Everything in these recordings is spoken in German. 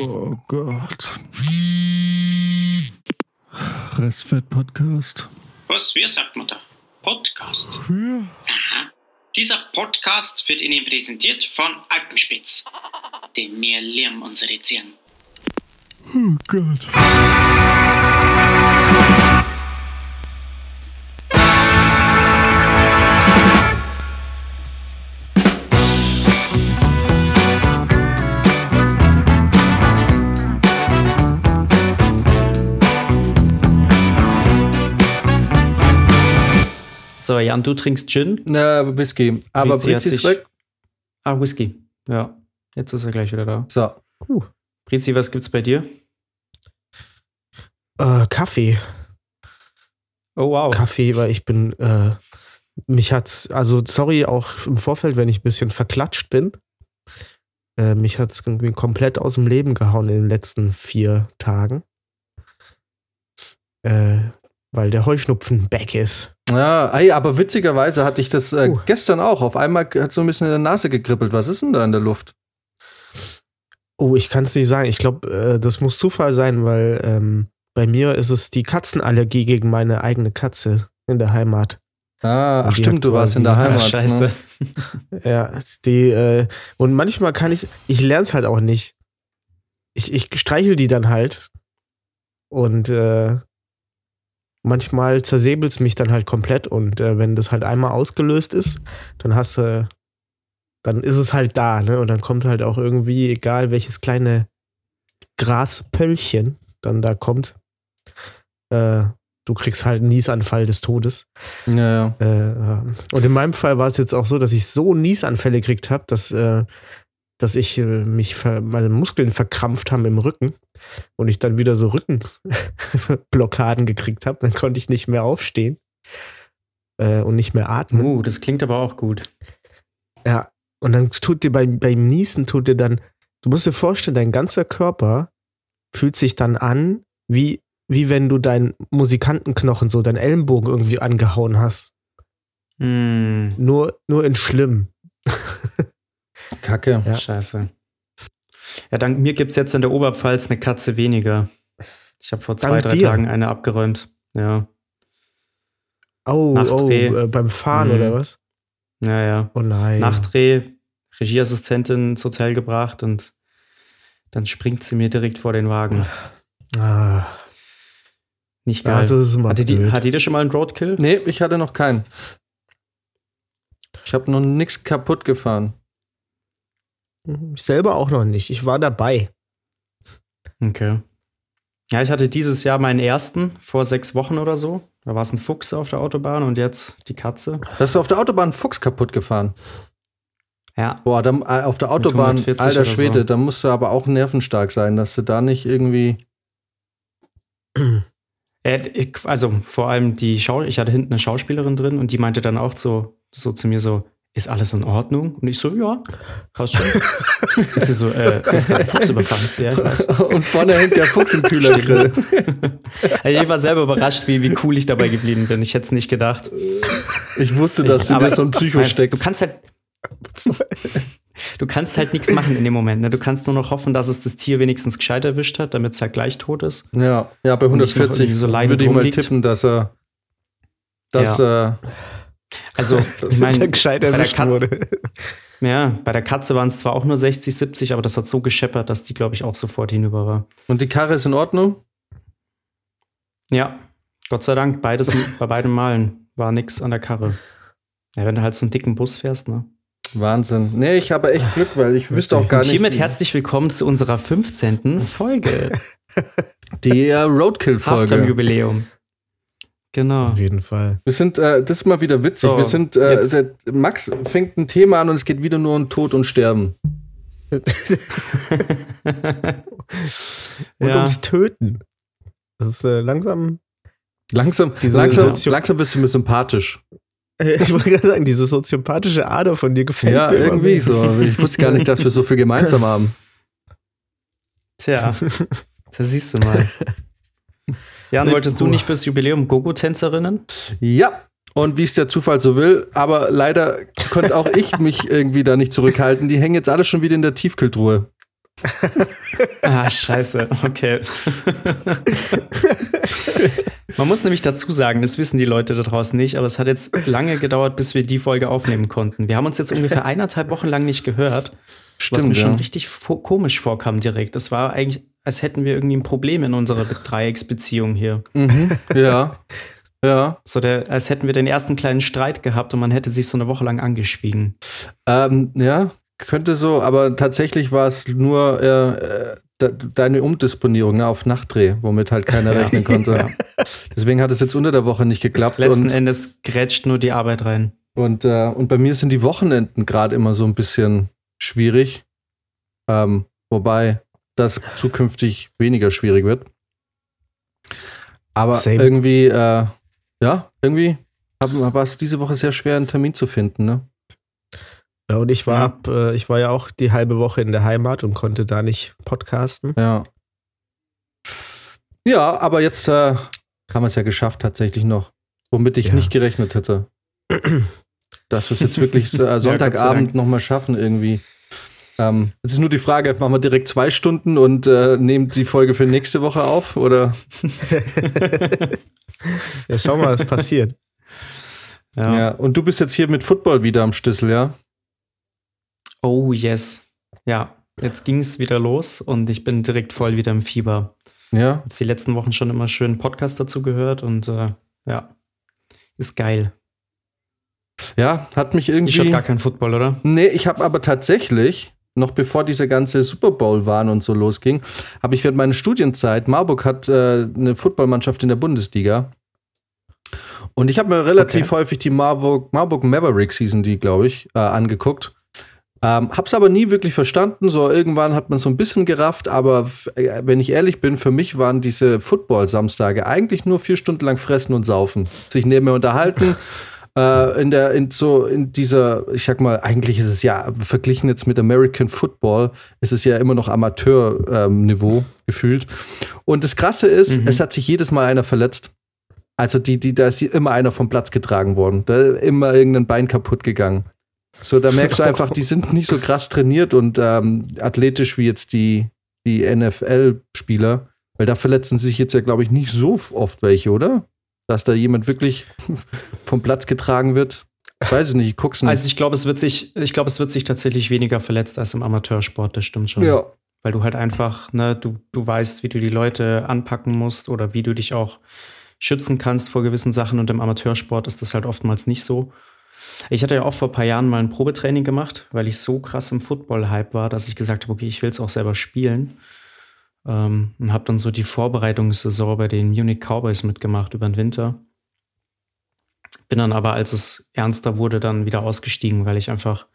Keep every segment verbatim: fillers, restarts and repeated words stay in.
Oh Gott. Restfett-Podcast. Was? Wie sagt man da? Podcast? Ja. Aha. Dieser Podcast wird Ihnen präsentiert von Alpenspitz. Denn mehr Lärm unsere Zähne. Oh Gott. So, Jan, du trinkst Gin? Na, Whisky. Aber Brizi ist weg. Ah, Whisky. Ja, jetzt ist er gleich wieder da. So. Uh. Brizi, was gibt's bei dir? Äh, Kaffee. Oh, wow. Kaffee, weil ich bin, äh, mich hat's, also sorry auch im Vorfeld, wenn ich ein bisschen verklatscht bin. Äh, mich hat's irgendwie komplett aus dem Leben gehauen in den letzten vier Tagen. Äh, weil der Heuschnupfen back ist. Ja, ey, aber witzigerweise hatte ich das äh, uh. gestern auch. Auf einmal hat es so ein bisschen in der Nase gekribbelt. Was ist denn da in der Luft? Oh, ich kann es nicht sagen. Ich glaube, äh, das muss Zufall sein, weil ähm, bei mir ist es die Katzenallergie gegen meine eigene Katze in der Heimat. Ah, ach stimmt, du warst in der Heimat. Ah, scheiße. Ne? Ja, die, äh, und manchmal kann ich ich lerne es halt auch nicht. Ich, ich streichel die dann halt und äh, manchmal zersäbelt es mich dann halt komplett und äh, wenn das halt einmal ausgelöst ist, dann hast du, äh, dann ist es halt da, ne? Und dann kommt halt auch irgendwie, egal welches kleine Graspöllchen dann da kommt, äh, du kriegst halt einen Niesanfall des Todes. Ja, ja. Äh, und in meinem Fall war es jetzt auch so, dass ich so Niesanfälle gekriegt habe, dass, äh, dass ich äh, mich ver- meine Muskeln verkrampft haben im Rücken. Und ich dann wieder so Rückenblockaden gekriegt habe. Dann konnte ich nicht mehr aufstehen äh, und nicht mehr atmen. Uh, das klingt aber auch gut. Ja, und dann tut dir beim, beim Niesen, tut dir dann, du musst dir vorstellen, dein ganzer Körper fühlt sich dann an, wie, wie wenn du deinen Musikantenknochen, so deinen Ellenbogen irgendwie angehauen hast. Mm. Nur, nur in schlimm. Kacke. Ja. Scheiße. Ja, dank mir gibt es jetzt in der Oberpfalz eine Katze weniger. Ich habe vor zwei, dank drei dir. Tagen eine abgeräumt. Ja. Oh, Nachtdreh. oh äh, beim Fahren mhm. oder was? Ja, ja. Oh nein. Nachtdreh, Regieassistentin ins Hotel gebracht und dann springt sie mir direkt vor den Wagen. Ah. Nicht geil. Also das ist mal blöd. Die, hat die schon mal einen Roadkill? Nee, ich hatte noch keinen. Ich habe noch nichts kaputt gefahren. Ich selber auch noch nicht. Ich war dabei. Okay. Ja, ich hatte dieses Jahr meinen ersten, vor sechs Wochen oder so. Da war es ein Fuchs auf der Autobahn und jetzt die Katze. Hast du auf der Autobahn einen Fuchs kaputt gefahren? Ja. Boah, dann, auf der Autobahn, alter Schwede, so. Da musst du aber auch nervenstark sein, dass du da nicht irgendwie... Also vor allem die Schau... Ich hatte hinten eine Schauspielerin drin und die meinte dann auch so, so zu mir so, ist alles in Ordnung? Und ich so, ja, passt schon. Und sie so, äh, du hast gerade einen Fuchs überfahren. Ja, ich weiß. Und vorne hängt der Fuchs im Kühlergrill. Ich war selber überrascht, wie, wie cool ich dabei geblieben bin. Ich hätte es nicht gedacht. Ich wusste, dass ich, du dir so ein Psycho steckt. Du kannst halt du kannst halt nichts machen in dem Moment. Ne? Du kannst nur noch hoffen, dass es das Tier wenigstens gescheit erwischt hat, damit es halt gleich tot ist. Ja, ja, bei hundertvierzig so würde ich mal liegt. tippen, dass er dass ja. äh, Also, ich meine, ja bei, Kat- ja, bei der Katze waren es zwar auch nur sechzig, siebzig, aber das hat so gescheppert, dass die, glaube ich, auch sofort hinüber war. Und die Karre ist in Ordnung? Ja, Gott sei Dank. Beides, bei beiden Malen war nichts an der Karre. Ja, wenn du halt so einen dicken Bus fährst, ne? Wahnsinn. Nee, ich habe echt Glück, weil ich wüsste auch gar nicht. Und hiermit nicht, herzlich willkommen zu unserer fünfzehnten Folge. Der Roadkill-Folge. Halftime-Jubiläum. Genau. Auf jeden Fall. Wir sind, äh, das ist mal wieder witzig. So, wir sind, äh, der Max fängt ein Thema an und es geht wieder nur um Tod und Sterben. Und ja. ums Töten. Das ist äh, langsam. Langsam, langsam, Sozio- langsam wirst du mir sympathisch. Ich wollte gerade sagen, diese soziopathische Ader von dir gefällt ja, mir. Ja, irgendwie so. Ich wusste gar nicht, dass wir so viel gemeinsam haben. Tja, das siehst du mal. Jan, wolltest du nicht fürs Jubiläum Gogo-Tänzerinnen? Ja, und wie es der Zufall so will, aber leider konnte auch ich mich irgendwie da nicht zurückhalten. Die hängen jetzt alle schon wieder in der Tiefkühltruhe. Ah, scheiße, okay. Man muss nämlich dazu sagen, das wissen die Leute da draußen nicht, aber es hat jetzt lange gedauert, bis wir die Folge aufnehmen konnten. Wir haben uns jetzt ungefähr eineinhalb Wochen lang nicht gehört, stimmt, was mir ja. schon richtig fo- komisch vorkam direkt. Das war eigentlich, als hätten wir irgendwie ein Problem in unserer Dreiecksbeziehung hier. Mhm, ja, ja. So der, als hätten wir den ersten kleinen Streit gehabt und man hätte sich so eine Woche lang angeschwiegen. Ähm, ja. Könnte so, aber tatsächlich war es nur äh, de- deine Umdisponierung, ne, auf Nachtdreh, womit halt keiner ja. rechnen konnte. Ja. Deswegen hat es jetzt unter der Woche nicht geklappt. Letzten und, Endes grätscht nur die Arbeit rein. Und, äh, und bei mir sind die Wochenenden gerade immer so ein bisschen schwierig, ähm, wobei das zukünftig weniger schwierig wird. Aber Same. irgendwie, äh, ja, irgendwie war es diese Woche sehr schwer, einen Termin zu finden, ne? Ja, und ich war ja. ab, äh, ich war ja auch die halbe Woche in der Heimat und konnte da nicht podcasten. Ja, ja, aber jetzt äh, haben wir es ja geschafft tatsächlich noch, womit ich ja. nicht gerechnet hätte. Dass wir es jetzt wirklich äh, Sonntagabend ja, nochmal schaffen irgendwie. Ähm, jetzt ist nur die Frage, machen wir direkt zwei Stunden und äh, nehmen die Folge für nächste Woche auf, oder? Ja, schau mal, was passiert. Ja. ja, und du bist jetzt hier mit Football wieder am Stüssel, ja? Oh yes, ja, jetzt ging es wieder los und ich bin direkt voll wieder im Fieber. Ja. Jetzt die letzten Wochen schon immer schön Podcast dazu gehört und äh, ja, ist geil. Ja, hat mich irgendwie... Ich schaue gar keinen Football, oder? Nee, ich habe aber tatsächlich, noch bevor dieser ganze Super Bowl-Wahn und so losging, habe ich während meiner Studienzeit, Marburg hat äh, eine Footballmannschaft in der Bundesliga und ich habe mir relativ okay. häufig die Marburg, Marburg Mavericks, hießen die, glaube ich, äh, angeguckt. Ähm, hab's aber nie wirklich verstanden, so irgendwann hat man so ein bisschen gerafft, aber f- wenn ich ehrlich bin, für mich waren diese Football-Samstage eigentlich nur vier Stunden lang fressen und saufen, sich nebenher unterhalten, äh, in der, in so, in dieser, ich sag mal, eigentlich ist es ja, verglichen jetzt mit American Football, ist es ja immer noch Amateur-Niveau ähm, gefühlt und das Krasse ist, mhm. es hat sich jedes Mal einer verletzt. Also die, die, da ist immer einer vom Platz getragen worden, da ist immer irgendein Bein kaputt gegangen. So, da merkst du einfach, die sind nicht so krass trainiert und ähm, athletisch wie jetzt die, die N F L-Spieler, weil da verletzen sich jetzt ja, glaube ich, nicht so oft welche, oder? Dass da jemand wirklich vom Platz getragen wird. Ich weiß es nicht, ich guck's nicht. Also ich glaube, es wird sich, ich glaube, es wird sich tatsächlich weniger verletzt als im Amateursport, das stimmt schon. Ja. Weil du halt einfach, ne, du, du weißt, wie du die Leute anpacken musst oder wie du dich auch schützen kannst vor gewissen Sachen und im Amateursport ist das halt oftmals nicht so. Ich hatte ja auch vor ein paar Jahren mal ein Probetraining gemacht, weil ich so krass im Football-Hype war, dass ich gesagt habe, okay, ich will es auch selber spielen. Ähm, und habe dann so die Vorbereitungssaison bei den Munich Cowboys mitgemacht über den Winter. Bin dann aber, als es ernster wurde, dann wieder ausgestiegen, weil ich einfach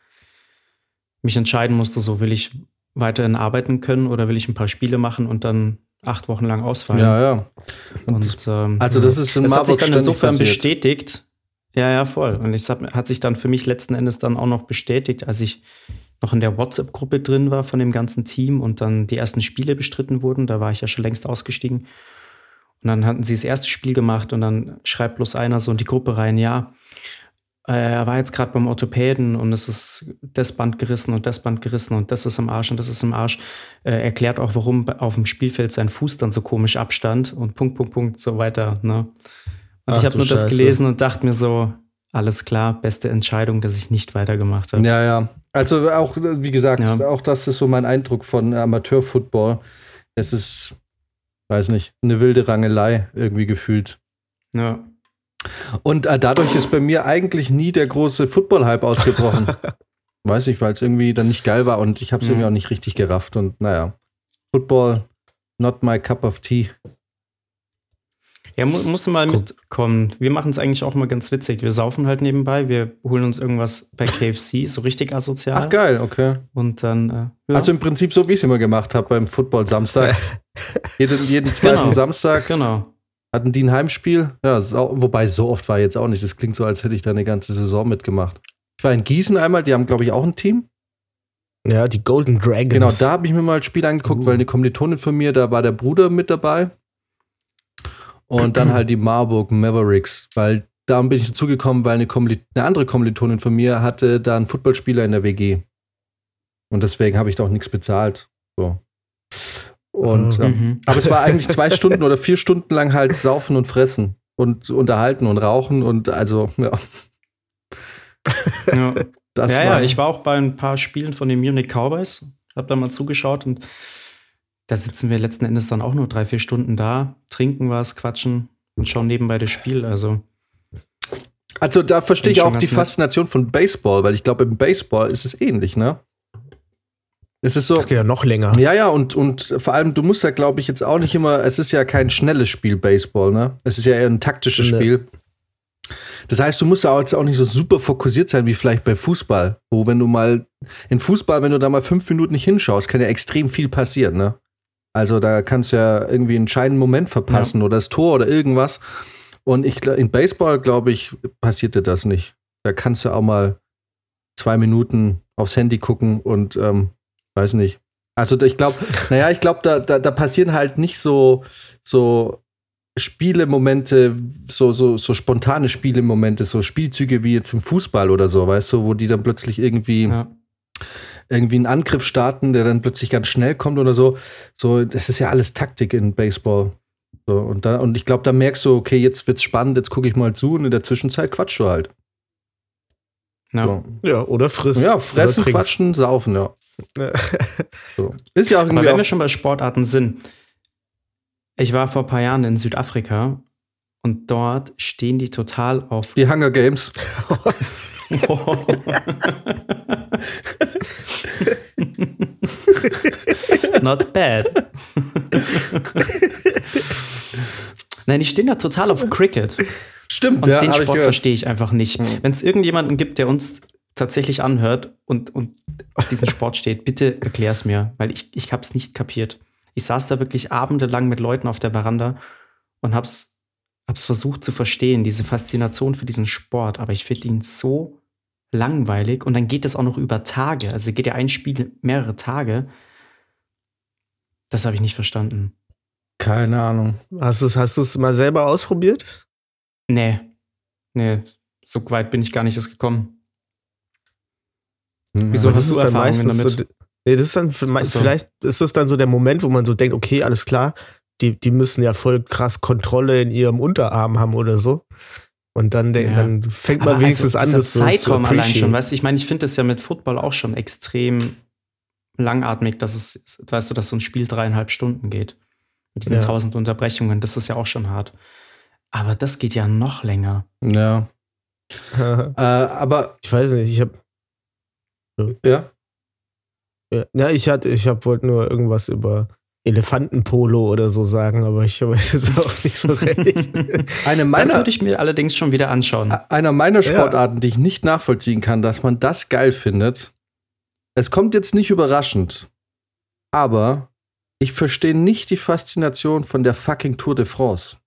mich entscheiden musste, so will ich weiterhin arbeiten können oder will ich ein paar Spiele machen und dann acht Wochen lang ausfallen. Ja, ja. Und, und, ähm, also das ist in Marburg ständig insofern passiert. Bestätigt, ja, ja, voll. Und es hat, hat sich dann für mich letzten Endes dann auch noch bestätigt, als ich noch in der WhatsApp-Gruppe drin war von dem ganzen Team und dann die ersten Spiele bestritten wurden. Da war ich ja schon längst ausgestiegen. Und dann hatten sie das erste Spiel gemacht und dann schreibt bloß einer so in die Gruppe rein, ja, er war jetzt gerade beim Orthopäden und es ist das Band gerissen und das Band gerissen und das ist im Arsch und das ist im Arsch. Er erklärt auch, warum auf dem Spielfeld sein Fuß dann so komisch abstand und Punkt, Punkt, Punkt, so weiter, ne? Und Ach, ich habe nur Scheiße. das gelesen und dachte mir so, alles klar, beste Entscheidung, dass ich nicht weitergemacht habe. Ja, ja. Also auch, wie gesagt, ja. auch das ist so mein Eindruck von Amateur-Football. Es ist, weiß nicht, eine wilde Rangelei irgendwie gefühlt. Ja. Und äh, dadurch ist bei mir eigentlich nie der große Football-Hype ausgebrochen. Weiß ich, weil es irgendwie dann nicht geil war und ich habe es mhm. irgendwie auch nicht richtig gerafft. Und naja, Football, not my cup of tea. Ja, mu- musst du mal Guck. mitkommen. Wir machen es eigentlich auch mal ganz witzig. Wir saufen halt nebenbei, wir holen uns irgendwas bei K F C, so richtig asozial. Ach geil, okay. Und dann, äh, ja. Also im Prinzip so, wie ich es immer gemacht habe beim Football-Samstag. jeden, jeden zweiten genau. Samstag genau. hatten die ein Heimspiel. Ja, so, wobei, so oft war jetzt auch nicht. Das klingt so, als hätte ich da eine ganze Saison mitgemacht. Ich war in Gießen einmal, die haben, glaube ich, auch ein Team. Ja, die Golden Dragons. Genau, da habe ich mir mal ein Spiel angeguckt, uh. weil eine Kommilitonin von mir, da war der Bruder mit dabei. Und dann halt die Marburg Mavericks, weil Darum bin ich dazugekommen, weil eine, Kommil- eine andere Kommilitonin von mir hatte da einen Footballspieler in der W G. Und deswegen habe ich da auch nichts bezahlt. So. Und, mhm. ähm, aber es war eigentlich zwei Stunden oder vier Stunden lang halt saufen und fressen und unterhalten und rauchen und also, ja. Ja, das ja, war ja, ich war auch bei ein paar Spielen von den Munich Cowboys. Ich habe da mal zugeschaut und da sitzen wir letzten Endes dann auch nur drei, vier Stunden da, trinken was, quatschen und schauen nebenbei das Spiel. Also, also da verstehe ich auch die Faszination von Baseball, weil ich glaube, im Baseball ist es ähnlich, ne? Es ist so, das geht ja noch länger. Ja, ja, und, und vor allem, du musst da, glaube ich, jetzt auch nicht immer, es ist ja kein schnelles Spiel, Baseball, ne? Es ist ja eher ein taktisches nee. Spiel. Das heißt, du musst da jetzt auch nicht so super fokussiert sein, wie vielleicht bei Fußball, wo wenn du mal, in Fußball, wenn du da mal fünf Minuten nicht hinschaust, kann ja extrem viel passieren, ne? Also da kannst du ja irgendwie einen entscheidenden Moment verpassen ja. oder das Tor oder irgendwas. Und ich, in Baseball, glaube ich, passierte das nicht. Da kannst du auch mal zwei Minuten aufs Handy gucken und, ähm, weiß nicht. Also ich glaube, naja, ich glaube, da, da, da passieren halt nicht so, so Spielemomente, so, so, so spontane Spielemomente, so Spielzüge wie jetzt im Fußball oder so, weißt du, wo die dann plötzlich irgendwie, ja. irgendwie einen Angriff starten, der dann plötzlich ganz schnell kommt oder so. So, das ist ja alles Taktik in Baseball. So, und, da, und ich glaube, da merkst du, okay, jetzt wird's spannend, jetzt gucke ich mal zu und in der Zwischenzeit quatschst du halt. Ja, so. ja oder frisst. Ja, fressen, quatschen, saufen, ja. So. Ist ja auch irgendwie. Aber wenn auch wir schon bei Sportarten sind, ich war vor ein paar Jahren in Südafrika und dort stehen die total auf die Hunger Games. Oh. Not bad. Nein, die stehen da total auf Cricket. Stimmt, und ja, den Sport verstehe ich einfach nicht. Wenn es irgendjemanden gibt, der uns tatsächlich anhört und, und auf diesen Sport steht, bitte erklär's mir, weil ich, ich hab's nicht kapiert. Ich saß da wirklich abendelang mit Leuten auf der Veranda und hab's, hab's versucht zu verstehen, diese Faszination für diesen Sport, aber ich finde ihn so langweilig und dann geht das auch noch über Tage, also geht ja ein Spiel mehrere Tage. Das habe ich nicht verstanden. Keine Ahnung. Hast du es hast du's mal selber ausprobiert? Nee. Nee, so weit bin ich gar nicht erst gekommen. Wieso ja, hast das du dann meistens damit? So, nee, das ist dann also. Vielleicht ist das dann so der Moment, wo man so denkt, okay, alles klar, die, die müssen ja voll krass Kontrolle in ihrem Unterarm haben oder so. Und dann, ja. dann fängt aber man wenigstens also, an, das so Zeitraum allein schon, weißt du, ich meine, ich finde das ja mit Football auch schon extrem langatmig, dass es, weißt du, dass so ein Spiel dreieinhalb Stunden geht. Mit diesen ja. tausend Unterbrechungen, das ist ja auch schon hart. Aber das geht ja noch länger. Ja. äh, aber ich weiß nicht, ich habe Ja? Ja, na, ich hatte, ich hab, wollte nur irgendwas über Elefantenpolo oder so sagen, aber ich weiß jetzt auch nicht so recht. Eine meiner, das würde ich mir allerdings schon wieder anschauen. Einer meiner Sportarten, ja. die ich nicht nachvollziehen kann, dass man das geil findet. Es kommt jetzt nicht überraschend, aber ich verstehe nicht die Faszination von der fucking Tour de France.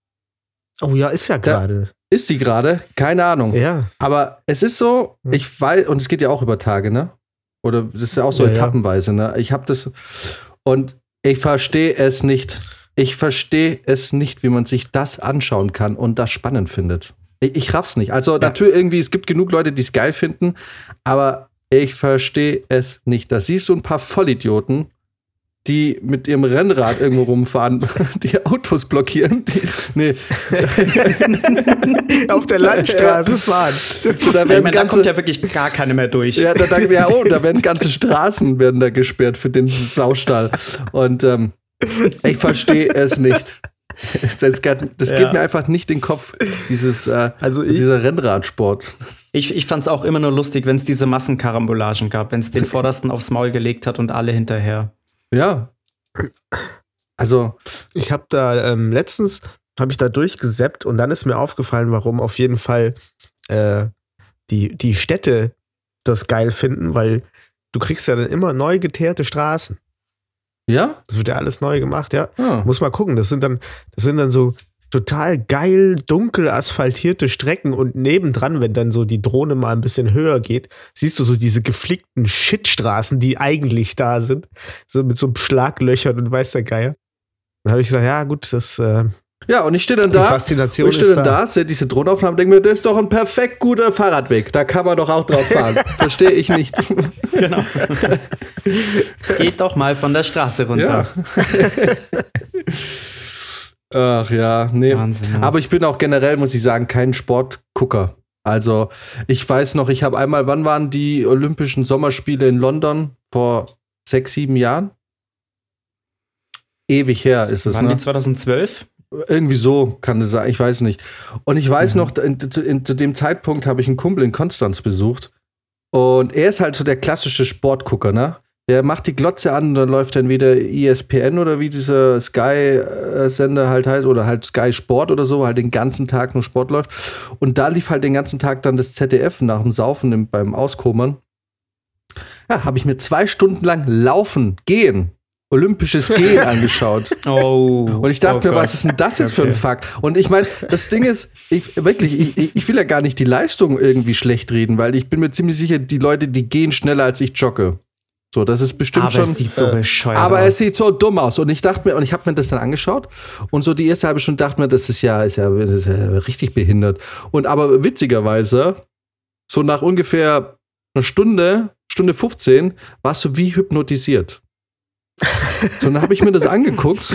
Oh ja, ist ja gerade. Ist sie gerade? Keine Ahnung. Ja. Aber es ist so, ich weiß, und es geht ja auch über Tage, ne? Oder das ist ja auch so ja, etappenweise, ne? Ich hab das, und ich verstehe es nicht. Ich verstehe es nicht, wie man sich das anschauen kann und das spannend findet. Ich, ich raff's nicht. Also ja. natürlich irgendwie, es gibt genug Leute, die es geil finden, aber ich verstehe es nicht. Da siehst du ein paar Vollidioten, die mit ihrem Rennrad irgendwo rumfahren, die Autos blockieren, die nee. auf der Landstraße fahren. So, da, werden meine, ganze, da kommt ja wirklich gar keine mehr durch. Ja, da, da, ja, oh, da werden ganze Straßen werden da gesperrt für den Saustall. Und ähm, ich verstehe es nicht. Das, kann, das ja. geht mir einfach nicht in den Kopf, dieses, äh, also ich, dieser Rennradsport. Ich, ich fand es auch immer nur lustig, wenn es diese Massenkarambolagen gab, wenn es den Vordersten aufs Maul gelegt hat und alle hinterher. Ja, also ich habe da ähm, letztens habe ich da durchgesappt und dann ist mir aufgefallen, warum auf jeden Fall äh, die, die Städte das geil finden, weil du kriegst ja dann immer neu geteerte Straßen. Ja? Das wird ja alles neu gemacht, ja. ja. Muss mal gucken, das sind dann, das sind dann so total geil dunkel asphaltierte Strecken und nebendran, wenn dann so die Drohne mal ein bisschen höher geht, siehst du so diese geflickten Shitstraßen, die eigentlich da sind, so mit so Schlaglöchern und weiß der Geier. Dann habe ich gesagt, ja gut, das äh, Ja, und ich stehe dann da, die Faszination und ich stehe dann da, da sehe diese Drohnenaufnahmen und denke mir, das ist doch ein perfekt guter Fahrradweg. Da kann man doch auch drauf fahren. Verstehe ich nicht. Genau. Geht doch mal von der Straße runter. Ja. Ach ja, nee. Wahnsinn, ja. Aber ich bin auch generell, muss ich sagen, kein Sportgucker. Also ich weiß noch, ich habe einmal, wann waren die Olympischen Sommerspiele in London? Vor sechs, sieben Jahren? Ewig her ist es, waren ne? Waren die zwanzig zwölf? Irgendwie so kann es sein, ich weiß nicht. Und ich weiß mhm. noch, in, in, zu dem Zeitpunkt habe ich einen Kumpel in Konstanz besucht. Und er ist halt so der klassische Sportgucker, ne? Der macht die Glotze an und dann läuft dann wieder E S P N oder wie dieser Sky-Sender halt heißt oder halt Sky Sport oder so, halt den ganzen Tag nur Sport läuft. Und da lief halt den ganzen Tag dann das Z D F nach dem Saufen im, beim Auskommern. Ja, habe ich mir zwei Stunden lang Laufen, Gehen, Olympisches Gehen angeschaut. Oh, und ich dachte oh mir, Gott. Was ist denn das jetzt okay. für ein Fakt? Und ich meine, das Ding ist, ich, wirklich, ich, ich will ja gar nicht die Leistung irgendwie schlecht reden, weil ich bin mir ziemlich sicher, die Leute, die gehen schneller als ich jogge. So, das ist bestimmt aber schon. Aber es sieht so bescheuert aber aus. Aber es sieht so dumm aus. Und ich dachte mir, und ich habe mir das dann angeschaut. Und so die erste halbe Stunde dachte mir, das ist ja, ist ja, ist ja richtig behindert. Und aber witzigerweise, so nach ungefähr einer Stunde, Stunde fünfzehn, warst du wie hypnotisiert. So, dann habe ich mir das angeguckt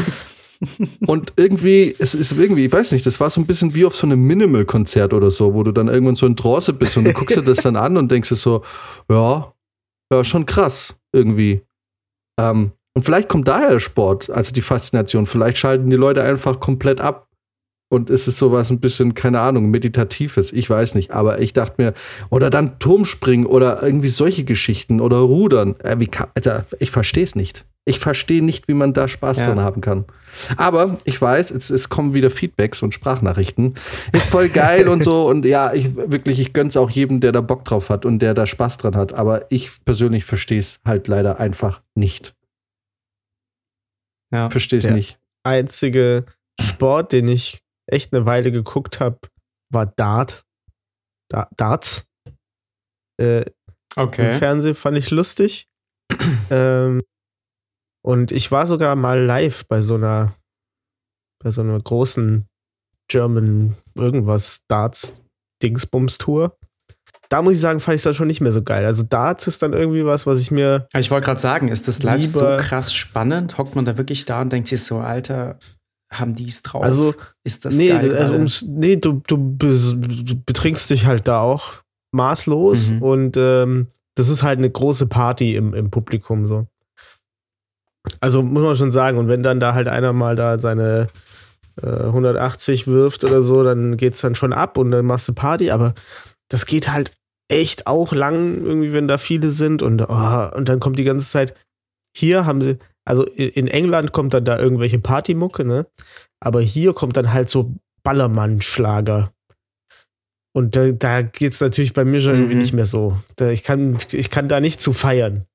und irgendwie, es ist irgendwie, ich weiß nicht, das war so ein bisschen wie auf so einem Minimal-Konzert oder so, wo du dann irgendwann so in Trance bist und du guckst dir das dann an und denkst dir so, ja, ja, schon krass irgendwie. Ähm, und vielleicht kommt daher der Sport, also die Faszination, vielleicht schalten die Leute einfach komplett ab und es ist sowas ein bisschen, keine Ahnung, meditatives, ich weiß nicht, aber ich dachte mir, oder dann Turmspringen oder irgendwie solche Geschichten oder Rudern, äh, wie kann, Alter, ich verstehe es nicht. Ich verstehe nicht, wie man da Spaß ja. dran haben kann. Aber ich weiß, es, es kommen wieder Feedbacks und Sprachnachrichten. Ist voll geil und so. Und ja, ich wirklich, ich gönn's auch jedem, der da Bock drauf hat und der da Spaß dran hat. Aber ich persönlich verstehe es halt leider einfach nicht. Ja. Verstehe es nicht. Der einzige Sport, den ich echt eine Weile geguckt habe, war Dart. Da- Darts. Äh, okay. Im Fernsehen fand ich lustig. ähm. Und ich war sogar mal live bei so einer, bei so einer großen German irgendwas Darts Dingsbums Tour. Da muss ich sagen, fand ich das schon nicht mehr so geil. Also Darts ist dann irgendwie was, was ich mir. Ich wollte gerade sagen, ist das live so krass spannend? Hockt man da wirklich da und denkt sich so, Alter, haben die es drauf? Also ist das nee, geil? Also, ums, nee, du, du betrinkst dich halt da auch maßlos mhm. und ähm, das ist halt eine große Party im, im Publikum so. Also muss man schon sagen, und wenn dann da halt einer mal da seine äh, hundertachtzig wirft oder so, dann geht's dann schon ab und dann machst du Party, aber das geht halt echt auch lang irgendwie, wenn da viele sind und, oh, und dann kommt die ganze Zeit, hier haben sie, also in England kommt dann da irgendwelche Partymucke, ne, aber hier kommt dann halt so Ballermann-Schlager. Und da, da geht's natürlich bei mir schon irgendwie mhm. nicht mehr so. Da, ich kann, ich kann da nicht zu feiern.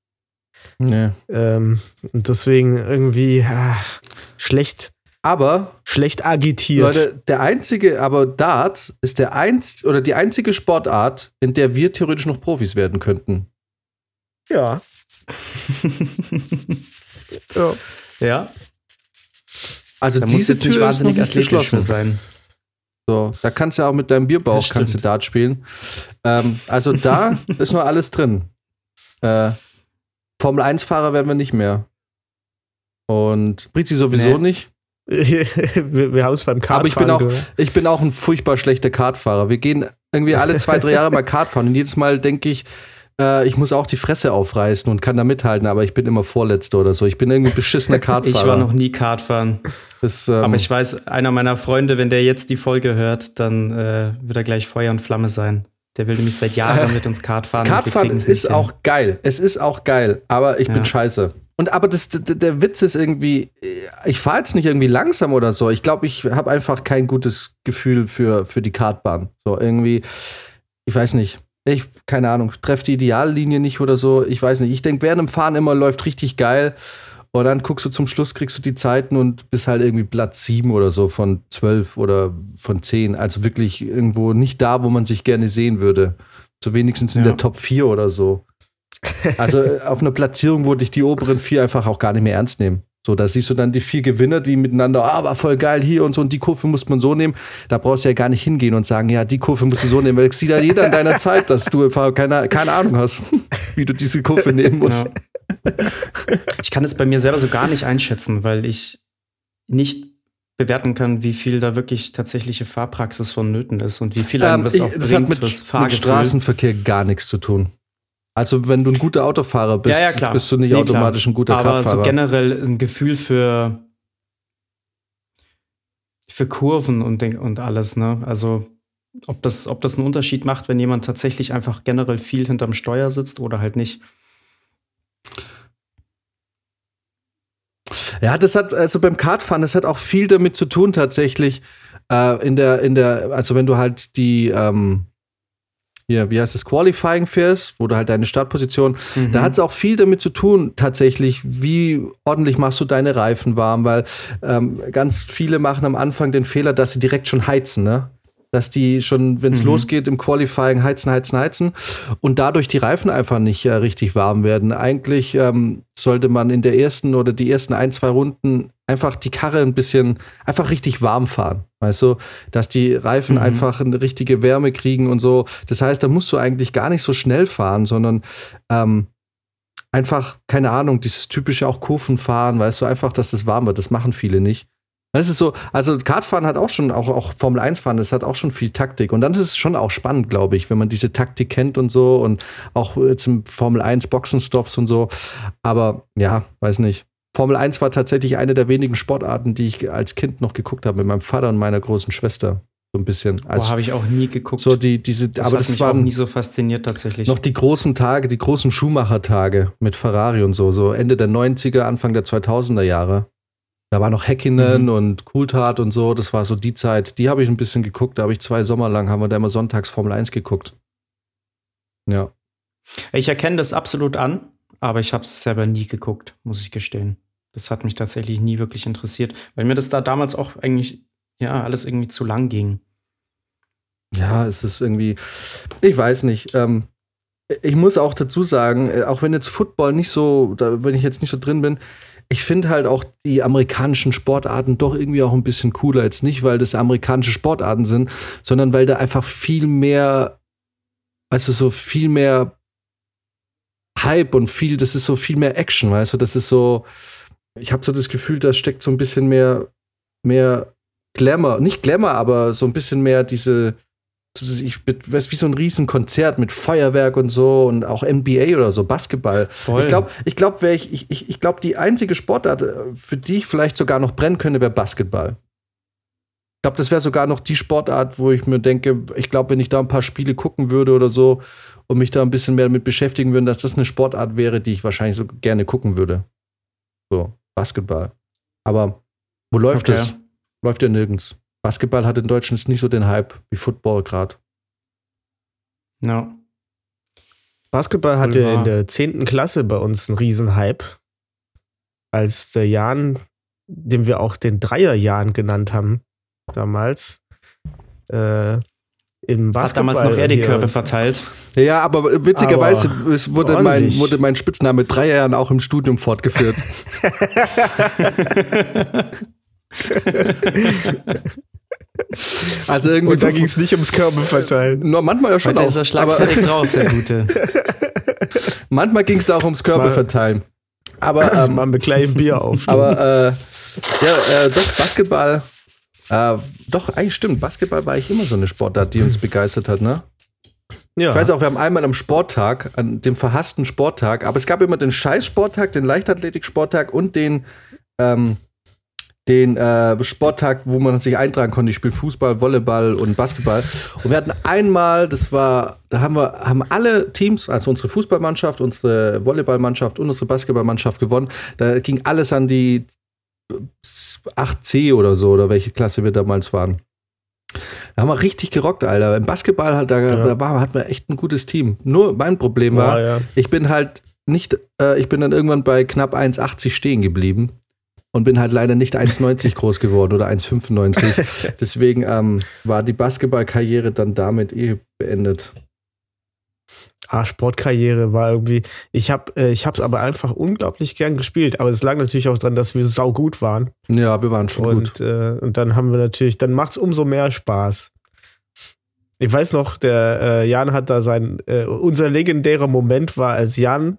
Nee. Ähm, und deswegen irgendwie ach, schlecht, aber schlecht agitiert. Leute, der einzige, aber Dart ist der einz oder die einzige Sportart, in der wir theoretisch noch Profis werden könnten. Ja. ja. ja. Also da diese muss natürlich wahnsinnig athletisch sein. So, da kannst du ja auch mit deinem Bierbauch kannst du Dart spielen. Ähm, also da ist noch alles drin. Äh, Formel eins Fahrer werden wir nicht mehr. Und Brizi sowieso nee. nicht. wir wir haben es beim Kartfahren. Aber ich bin, auch, ich bin auch ein furchtbar schlechter Kartfahrer. Wir gehen irgendwie alle zwei, drei Jahre mal Kartfahren. Und jedes Mal denke ich, äh, ich muss auch die Fresse aufreißen und kann da mithalten. Aber ich bin immer Vorletzter oder so. Ich bin irgendwie beschissener Kartfahrer. Ich war noch nie Kartfahren. Das, ähm, aber ich weiß, einer meiner Freunde, wenn der jetzt die Folge hört, dann äh, wird er gleich Feuer und Flamme sein. Der will nämlich seit Jahren mit uns Kart fahren. Kartfahren ist auch geil. Es ist auch geil, aber ich ja. bin scheiße. Und aber das, der, der Witz ist irgendwie, ich fahre jetzt nicht irgendwie langsam oder so. Ich glaube, ich habe einfach kein gutes Gefühl für, für die Kartbahn. So irgendwie, ich weiß nicht. Ich, keine Ahnung, treffe die Ideallinie nicht oder so. Ich weiß nicht. Ich denke, während dem Fahren immer läuft richtig geil. Und dann guckst du zum Schluss, kriegst du die Zeiten und bist halt irgendwie Platz sieben oder so von zwölf oder von zehn. Also wirklich irgendwo nicht da, wo man sich gerne sehen würde. So wenigstens in ja. der Top vier oder so. Also auf einer Platzierung würde ich die oberen vier einfach auch gar nicht mehr ernst nehmen. So, da siehst du dann die vier Gewinner, die miteinander, ah, war voll geil hier und so und die Kurve muss man so nehmen. Da brauchst du ja gar nicht hingehen und sagen, ja, die Kurve musst du so nehmen, weil es sieht ja jeder in deiner Zeit, dass du keine, keine Ahnung hast, wie du diese Kurve nehmen musst. Ja. Ich kann es bei mir selber so gar nicht einschätzen, weil ich nicht bewerten kann, wie viel da wirklich tatsächliche Fahrpraxis vonnöten ist und wie viel einem ähm, das auch ich, das bringt hat mit, fürs Fahrgefühl. Mit Straßenverkehr gar nichts zu tun. Also wenn du ein guter Autofahrer bist, ja, ja, bist du nicht nee, automatisch klar. ein guter Radfahrer. Aber Radfahrer. So generell ein Gefühl für, für Kurven und, und alles, ne? Also ob das, ob das einen Unterschied macht, wenn jemand tatsächlich einfach generell viel hinterm Steuer sitzt oder halt nicht. Ja, das hat, also beim Kartfahren, das hat auch viel damit zu tun tatsächlich, äh, in der, in der, also wenn du halt die, ähm, ja, wie heißt das, Qualifying fährst, wo du halt deine Startposition, mhm. da hat es auch viel damit zu tun, tatsächlich, wie ordentlich machst du deine Reifen warm, weil ähm, ganz viele machen am Anfang den Fehler, dass sie direkt schon heizen, ne? Dass die schon, wenn es mhm. losgeht im Qualifying, heizen, heizen, heizen und dadurch die Reifen einfach nicht äh, richtig warm werden. Eigentlich ähm, sollte man in der ersten oder die ersten ein, zwei Runden einfach die Karre ein bisschen, einfach richtig warm fahren, weißt du, dass die Reifen mhm. einfach eine richtige Wärme kriegen und so. Das heißt, da musst du eigentlich gar nicht so schnell fahren, sondern ähm, einfach, keine Ahnung, dieses typische auch Kurvenfahren, weißt du, einfach, dass das warm wird. Das machen viele nicht. Das ist so, also Kartfahren hat auch schon, auch, auch Formel eins fahren, das hat auch schon viel Taktik. Und dann ist es schon auch spannend, glaube ich, wenn man diese Taktik kennt und so und auch zum Formel eins Boxenstops und so. Aber ja, weiß nicht. Formel eins war tatsächlich eine der wenigen Sportarten, die ich als Kind noch geguckt habe, mit meinem Vater und meiner großen Schwester. So ein bisschen. Boah, habe ich auch nie geguckt. So die, diese, das aber hat das mich waren auch nie so fasziniert tatsächlich. Noch die großen Tage, die großen Schumacher-Tage mit Ferrari und so, so Ende der neunziger, Anfang der zweitausender Jahre. Da war noch Häkkinen mhm. und Coulthard und so, das war so die Zeit, die habe ich ein bisschen geguckt, da habe ich zwei Sommer lang, haben wir da immer sonntags Formel eins geguckt. Ja. Ich erkenne das absolut an, aber ich habe es selber nie geguckt, muss ich gestehen. Das hat mich tatsächlich nie wirklich interessiert, weil mir das da damals auch eigentlich, ja, alles irgendwie zu lang ging. Ja, es ist irgendwie, ich weiß nicht, ähm, ich muss auch dazu sagen, auch wenn jetzt Football nicht so, da, wenn ich jetzt nicht so drin bin, ich finde halt auch die amerikanischen Sportarten doch irgendwie auch ein bisschen cooler. Jetzt nicht, weil das amerikanische Sportarten sind, sondern weil da einfach viel mehr, also so viel mehr Hype und viel, das ist so viel mehr Action, weißt du? Das ist so, ich habe so das Gefühl, da steckt so ein bisschen mehr, mehr Glamour, nicht Glamour, aber so ein bisschen mehr diese, ich weiß, wie so ein Riesenkonzert mit Feuerwerk und so und auch N B A oder so, Basketball. Voll. Ich glaube, ich glaub, wär ich, ich, ich, ich glaub, die einzige Sportart, für die ich vielleicht sogar noch brennen könnte, wäre Basketball. Ich glaube, das wäre sogar noch die Sportart, wo ich mir denke, ich glaube, wenn ich da ein paar Spiele gucken würde oder so und mich da ein bisschen mehr damit beschäftigen würde, dass das eine Sportart wäre, die ich wahrscheinlich so gerne gucken würde. So, Basketball. Aber wo läuft okay. das? Läuft ja nirgends. Basketball hat in Deutschland jetzt nicht so den Hype wie Football gerade. No. Basketball hatte in der zehnten Klasse bei uns einen riesen Hype. Als der Jan, den wir auch den Dreier-Jan genannt haben, damals, äh, im Basketball. Hat damals noch er die Körbe verteilt. Ja, aber witzigerweise aber es wurde, mein, wurde mein Spitzname Dreier-Jan auch im Studium fortgeführt. Also irgendwie und da ging es nicht ums Körbe verteilen. Nur manchmal ja schon. Heute auch, ist er schlagfertig drauf, der Gute. Manchmal ging es da auch ums Körbe verteilen. Aber ähm, mal mit kleinem Bier auf. Aber äh, ja, äh, doch Basketball. Äh, doch eigentlich stimmt. Basketball war ich immer so eine Sportart, die uns begeistert hat, ne? Ja. Ich weiß auch, wir haben einmal am Sporttag, an dem verhassten Sporttag, aber es gab immer den Scheiß-Sporttag, den Leichtathletik-Sporttag und den ähm, den äh, Sporttag, wo man sich eintragen konnte. Ich spiele Fußball, Volleyball und Basketball. Und wir hatten einmal, das war, da haben wir haben alle Teams, also unsere Fußballmannschaft, unsere Volleyballmannschaft und unsere Basketballmannschaft gewonnen. Da ging alles an die acht C oder so, oder welche Klasse wir damals waren. Da haben wir richtig gerockt, Alter. Im Basketball hat, da, ja. da war, hatten wir echt ein gutes Team. Nur mein Problem war, ja, ja. ich bin halt nicht, äh, ich bin dann irgendwann bei knapp eins achtzig stehen geblieben. Und bin halt leider nicht eins neunzig groß geworden oder eins fünfundneunzig. Deswegen ähm, war die Basketballkarriere dann damit eh beendet. ah, Sportkarriere war irgendwie, ich habe äh, ich habe es aber einfach unglaublich gern gespielt, aber es lag natürlich auch daran, dass wir saugut waren. Ja, wir waren schon und, gut. Äh, und dann haben wir natürlich, dann macht's umso mehr Spaß. Ich weiß noch, der äh, Jan hat da sein, äh, unser legendärer Moment war, als Jan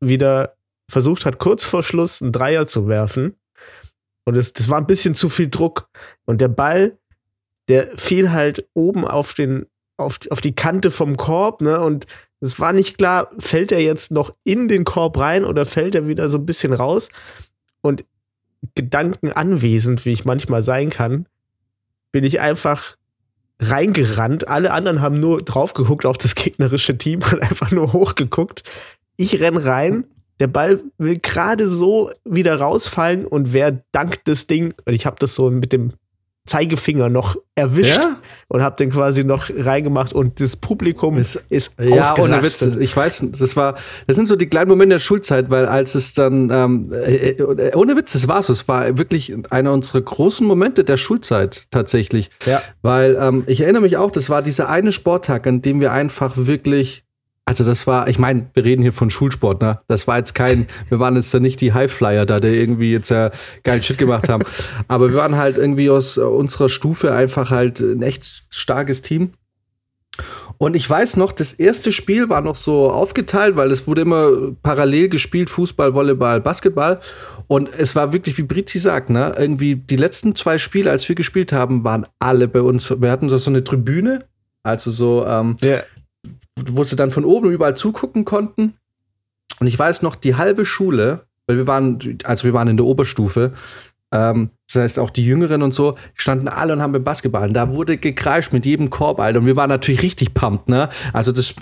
wieder versucht hat, kurz vor Schluss einen Dreier zu werfen. Und es, das war ein bisschen zu viel Druck. Und der Ball, der fiel halt oben auf, den, auf, auf die Kante vom Korb, ne? Und es war nicht klar, fällt er jetzt noch in den Korb rein oder fällt er wieder so ein bisschen raus? Und gedankenanwesend, wie ich manchmal sein kann, bin ich einfach reingerannt. Alle anderen haben nur drauf geguckt, auch das gegnerische Team hat einfach nur hochgeguckt. Ich renne rein, der Ball will gerade so wieder rausfallen und wer dankt das Ding? Und ich habe das so mit dem Zeigefinger noch erwischt ja? und habe den quasi noch reingemacht und das Publikum ist, ist ja, ohne Witz. Ich weiß, das war, das sind so die kleinen Momente der Schulzeit, weil als es dann ähm, ohne Witz, das war's, es war wirklich einer unserer großen Momente der Schulzeit tatsächlich, ja. Weil ähm, ich erinnere mich auch, das war dieser eine Sporttag, an dem wir einfach wirklich Also das war, ich meine, wir reden hier von Schulsport, ne? Das war jetzt kein, wir waren jetzt da nicht die Highflyer da, die irgendwie jetzt ja geilen Shit gemacht haben. Aber wir waren halt irgendwie aus unserer Stufe einfach halt ein echt starkes Team. Und ich weiß noch, das erste Spiel war noch so aufgeteilt, weil es wurde immer parallel gespielt, Fußball, Volleyball, Basketball. Und es war wirklich, wie Brizi sagt, ne? Irgendwie die letzten zwei Spiele, als wir gespielt haben, waren alle bei uns. Wir hatten so, so eine Tribüne, also so, ähm, yeah. wo sie dann von oben überall zugucken konnten. Und ich weiß noch, die halbe Schule, weil wir waren, also wir waren in der Oberstufe, ähm, das heißt auch die Jüngeren und so, standen alle und haben beim Basketball. Und da wurde gekreischt mit jedem Korb, Alter. Und wir waren natürlich richtig pumped, ne? Also das,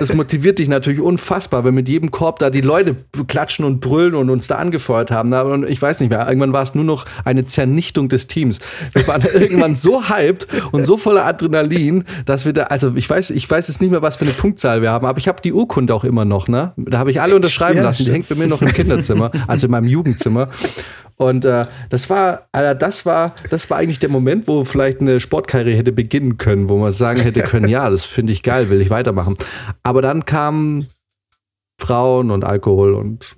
das motiviert dich natürlich unfassbar, wenn mit jedem Korb da die Leute klatschen und brüllen und uns da angefeuert haben. Ne? Und ich weiß nicht mehr, irgendwann war es nur noch eine Zernichtung des Teams. Wir waren irgendwann so hyped und so voller Adrenalin, dass wir da, also ich weiß, ich weiß jetzt nicht mehr, was für eine Punktzahl wir haben, aber ich habe die Urkunde auch immer noch, ne? Da habe ich alle unterschreiben ja, lassen. Die hängt bei mir noch im Kinderzimmer, also in meinem Jugendzimmer. Und äh, das war, Alter, das war, das war eigentlich der Moment, wo vielleicht eine Sportkarriere hätte beginnen können, wo man sagen hätte können, ja, das finde ich geil, will ich weitermachen. Aber dann kamen Frauen und Alkohol und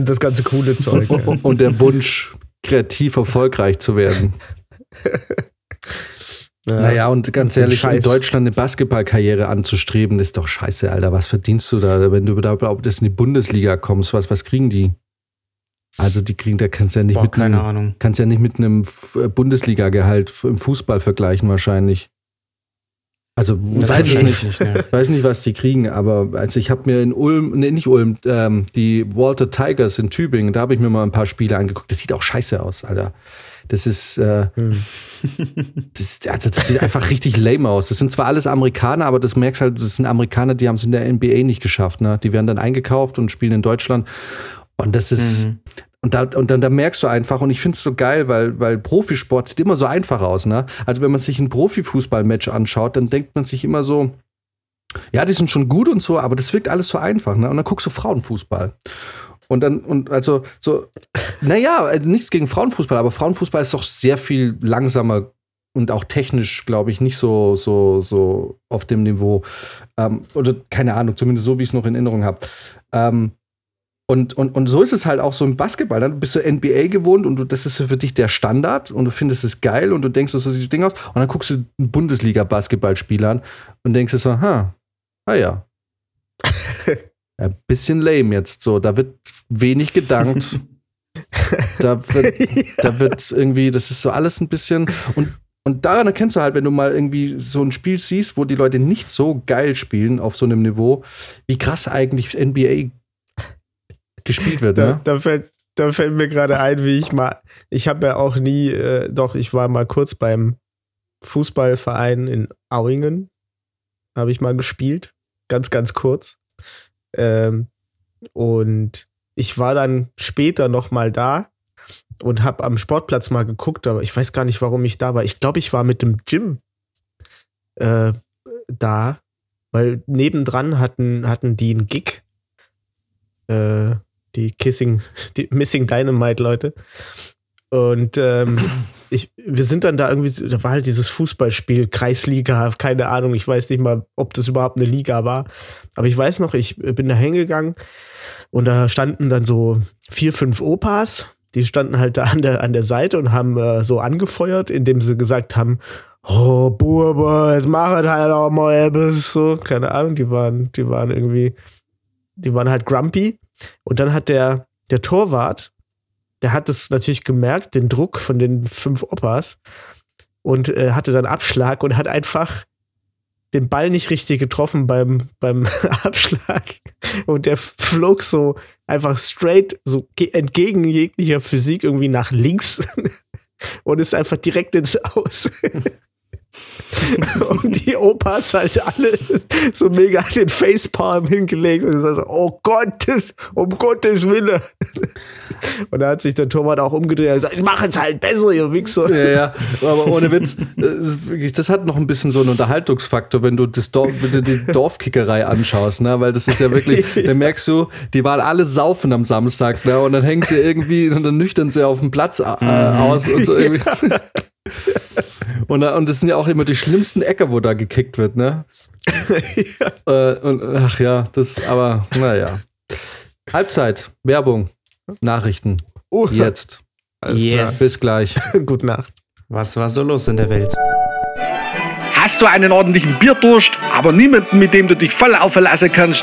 das ganze coole Zeug. Ja. Und der Wunsch, kreativ erfolgreich zu werden. Ja, naja, und ganz ehrlich, Scheiß. In Deutschland eine Basketballkarriere anzustreben, ist doch scheiße, Alter. Was verdienst du da, wenn du überhaupt in die Bundesliga kommst? Was, was kriegen die? Also die kriegen, da kannst du ja nicht Boah, mit keine einem, Ahnung. Kannst ja nicht mit einem Bundesliga-Gehalt im Fußball vergleichen wahrscheinlich. Also das weiß ich nicht, nicht ja. weiß nicht, was die kriegen, aber also ich habe mir in Ulm, nee, nicht Ulm, ähm, die Walter Tigers in Tübingen, da habe ich mir mal ein paar Spiele angeguckt. Das sieht auch scheiße aus, Alter. Das ist, äh, hm. das, also das sieht einfach richtig lame aus. Das sind zwar alles Amerikaner, aber das merkst halt, das sind Amerikaner, die haben es in der N B A nicht geschafft, ne? Die werden dann eingekauft und spielen in Deutschland. Und das ist, mhm. und, da, und dann da merkst du einfach, und ich finde es so geil, weil, weil Profisport sieht immer so einfach aus, ne? Also wenn man sich ein Profifußballmatch anschaut, dann denkt man sich immer so, ja, die sind schon gut und so, aber das wirkt alles so einfach, ne? Und dann guckst du Frauenfußball. Und dann, und also so, naja, also nichts gegen Frauenfußball, aber Frauenfußball ist doch sehr viel langsamer und auch technisch, glaube ich, nicht so, so, so auf dem Niveau. Ähm, oder keine Ahnung, zumindest so, wie ich es noch in Erinnerung habe. Ähm, Und, und, und so ist es halt auch so im Basketball. Dann bist du N B A gewohnt und du, das ist für dich der Standard und du findest es geil und du denkst, das sieht das Ding aus. Und dann guckst du einen Bundesliga-Basketballspieler an und denkst dir so, ha, ah ja. Ein bisschen lame jetzt so. Da wird wenig gedankt. da, wird, ja. da wird irgendwie, das ist so alles ein bisschen. Und, und daran erkennst du halt, wenn du mal irgendwie so ein Spiel siehst, wo die Leute nicht so geil spielen auf so einem Niveau, wie krass eigentlich N B A gespielt wird, da, ne? Da fällt, da fällt mir gerade ein, wie ich mal, ich habe ja auch nie, äh, doch, ich war mal kurz beim Fußballverein in Auingen, habe ich mal gespielt, ganz, ganz kurz. Ähm, und ich war dann später nochmal da und habe am Sportplatz mal geguckt, aber ich weiß gar nicht, warum ich da war. Ich glaube, ich war mit dem Gym äh, da, weil nebendran hatten, hatten die einen Gig, äh, die Kissing, die Missing Dynamite Leute Und ähm, ich, wir sind dann da irgendwie, da war halt dieses Fußballspiel, Kreisliga, keine Ahnung, ich weiß nicht mal, ob das überhaupt eine Liga war. Aber ich weiß noch, ich bin da hingegangen und da standen dann so vier, fünf Opas, die standen halt da an der, an der Seite und haben äh, so angefeuert, indem sie gesagt haben, oh, Bube, jetzt machet halt auch mal etwas, so, keine Ahnung, die waren, die waren irgendwie, die waren halt grumpy. Und dann hat der, der Torwart, der hat es natürlich gemerkt, den Druck von den fünf Opas, und äh, hatte dann Abschlag und hat einfach den Ball nicht richtig getroffen beim, beim Abschlag. Und der flog so einfach straight, so entgegen jeglicher Physik irgendwie nach links und ist einfach direkt ins Aus. Und die Opas halt alle so mega den Facepalm hingelegt und so, oh Gottes, um Gottes Willen. Und da hat sich der Torwart auch umgedreht und gesagt, ich mache es halt besser, ihr Wichser. Ja, ja, aber ohne Witz, das hat noch ein bisschen so einen Unterhaltungsfaktor, wenn du, das Dorf, wenn du die Dorfkickerei anschaust, ne? Weil das ist ja wirklich, dann merkst du, die waren alle saufen am Samstag, ne? Und dann hängen sie irgendwie und dann nüchtern sie auf dem Platz äh, aus und so irgendwie. Ja. Und, und das sind ja auch immer die schlimmsten Äcker, wo da gekickt wird, ne? Ja. Äh, und, ach ja, das, aber naja. Halbzeit, Werbung, Nachrichten. Uh, Jetzt. Alles yes. klar. Bis gleich. Gute Nacht. Was war so los in der Welt? Hast du einen ordentlichen Bierdurst, aber niemanden, mit dem du dich voll aufverlassen kannst?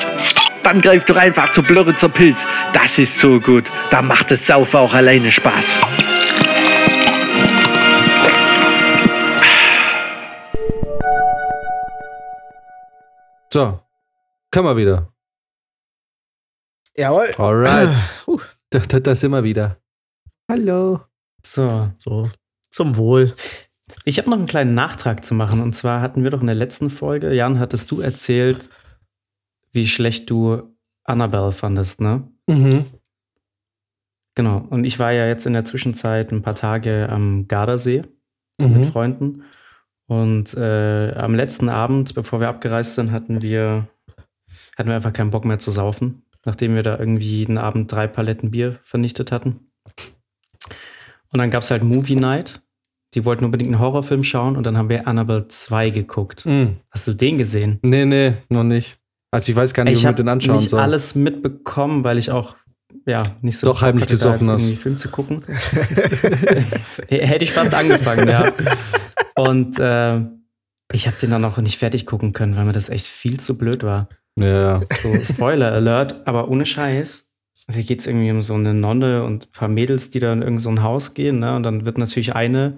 Dann greif doch einfach zu Blöritzer Pilz. Das ist so gut. Da macht das Saufen auch alleine Spaß. So, können wir wieder. Jawohl. Alright. Uh, da, da, da sind wir wieder. Hallo. So. So, zum Wohl. Ich habe noch einen kleinen Nachtrag zu machen. Und zwar hatten wir doch in der letzten Folge, Jan, hattest du erzählt, wie schlecht du Annabelle fandest, ne? Mhm. Genau. Und ich war ja jetzt in der Zwischenzeit ein paar Tage am Gardasee mhm. mit Freunden. Und äh, am letzten Abend, bevor wir abgereist sind, hatten wir, hatten wir einfach keinen Bock mehr zu saufen, nachdem wir da irgendwie jeden Abend drei Paletten Bier vernichtet hatten. Und dann gab es halt Movie Night. Die wollten unbedingt einen Horrorfilm schauen und dann haben wir Annabelle zwei geguckt. Mhm. Hast du den gesehen? Nee, nee, noch nicht. Also ich weiß gar nicht, wie man den anschauen soll. Ich habe nicht alles mitbekommen, weil ich auch ja, nicht so. Doch heimlich gesoffen hast. Irgendwie Film zu gucken. Hätte ich fast angefangen, ja. Und äh, ich habe den dann auch nicht fertig gucken können, weil mir das echt viel zu blöd war. Ja. So, Spoiler Alert, aber ohne Scheiß. Hier geht es irgendwie um so eine Nonne und ein paar Mädels, die da in irgend so ein Haus gehen, ne? Und dann wird natürlich eine,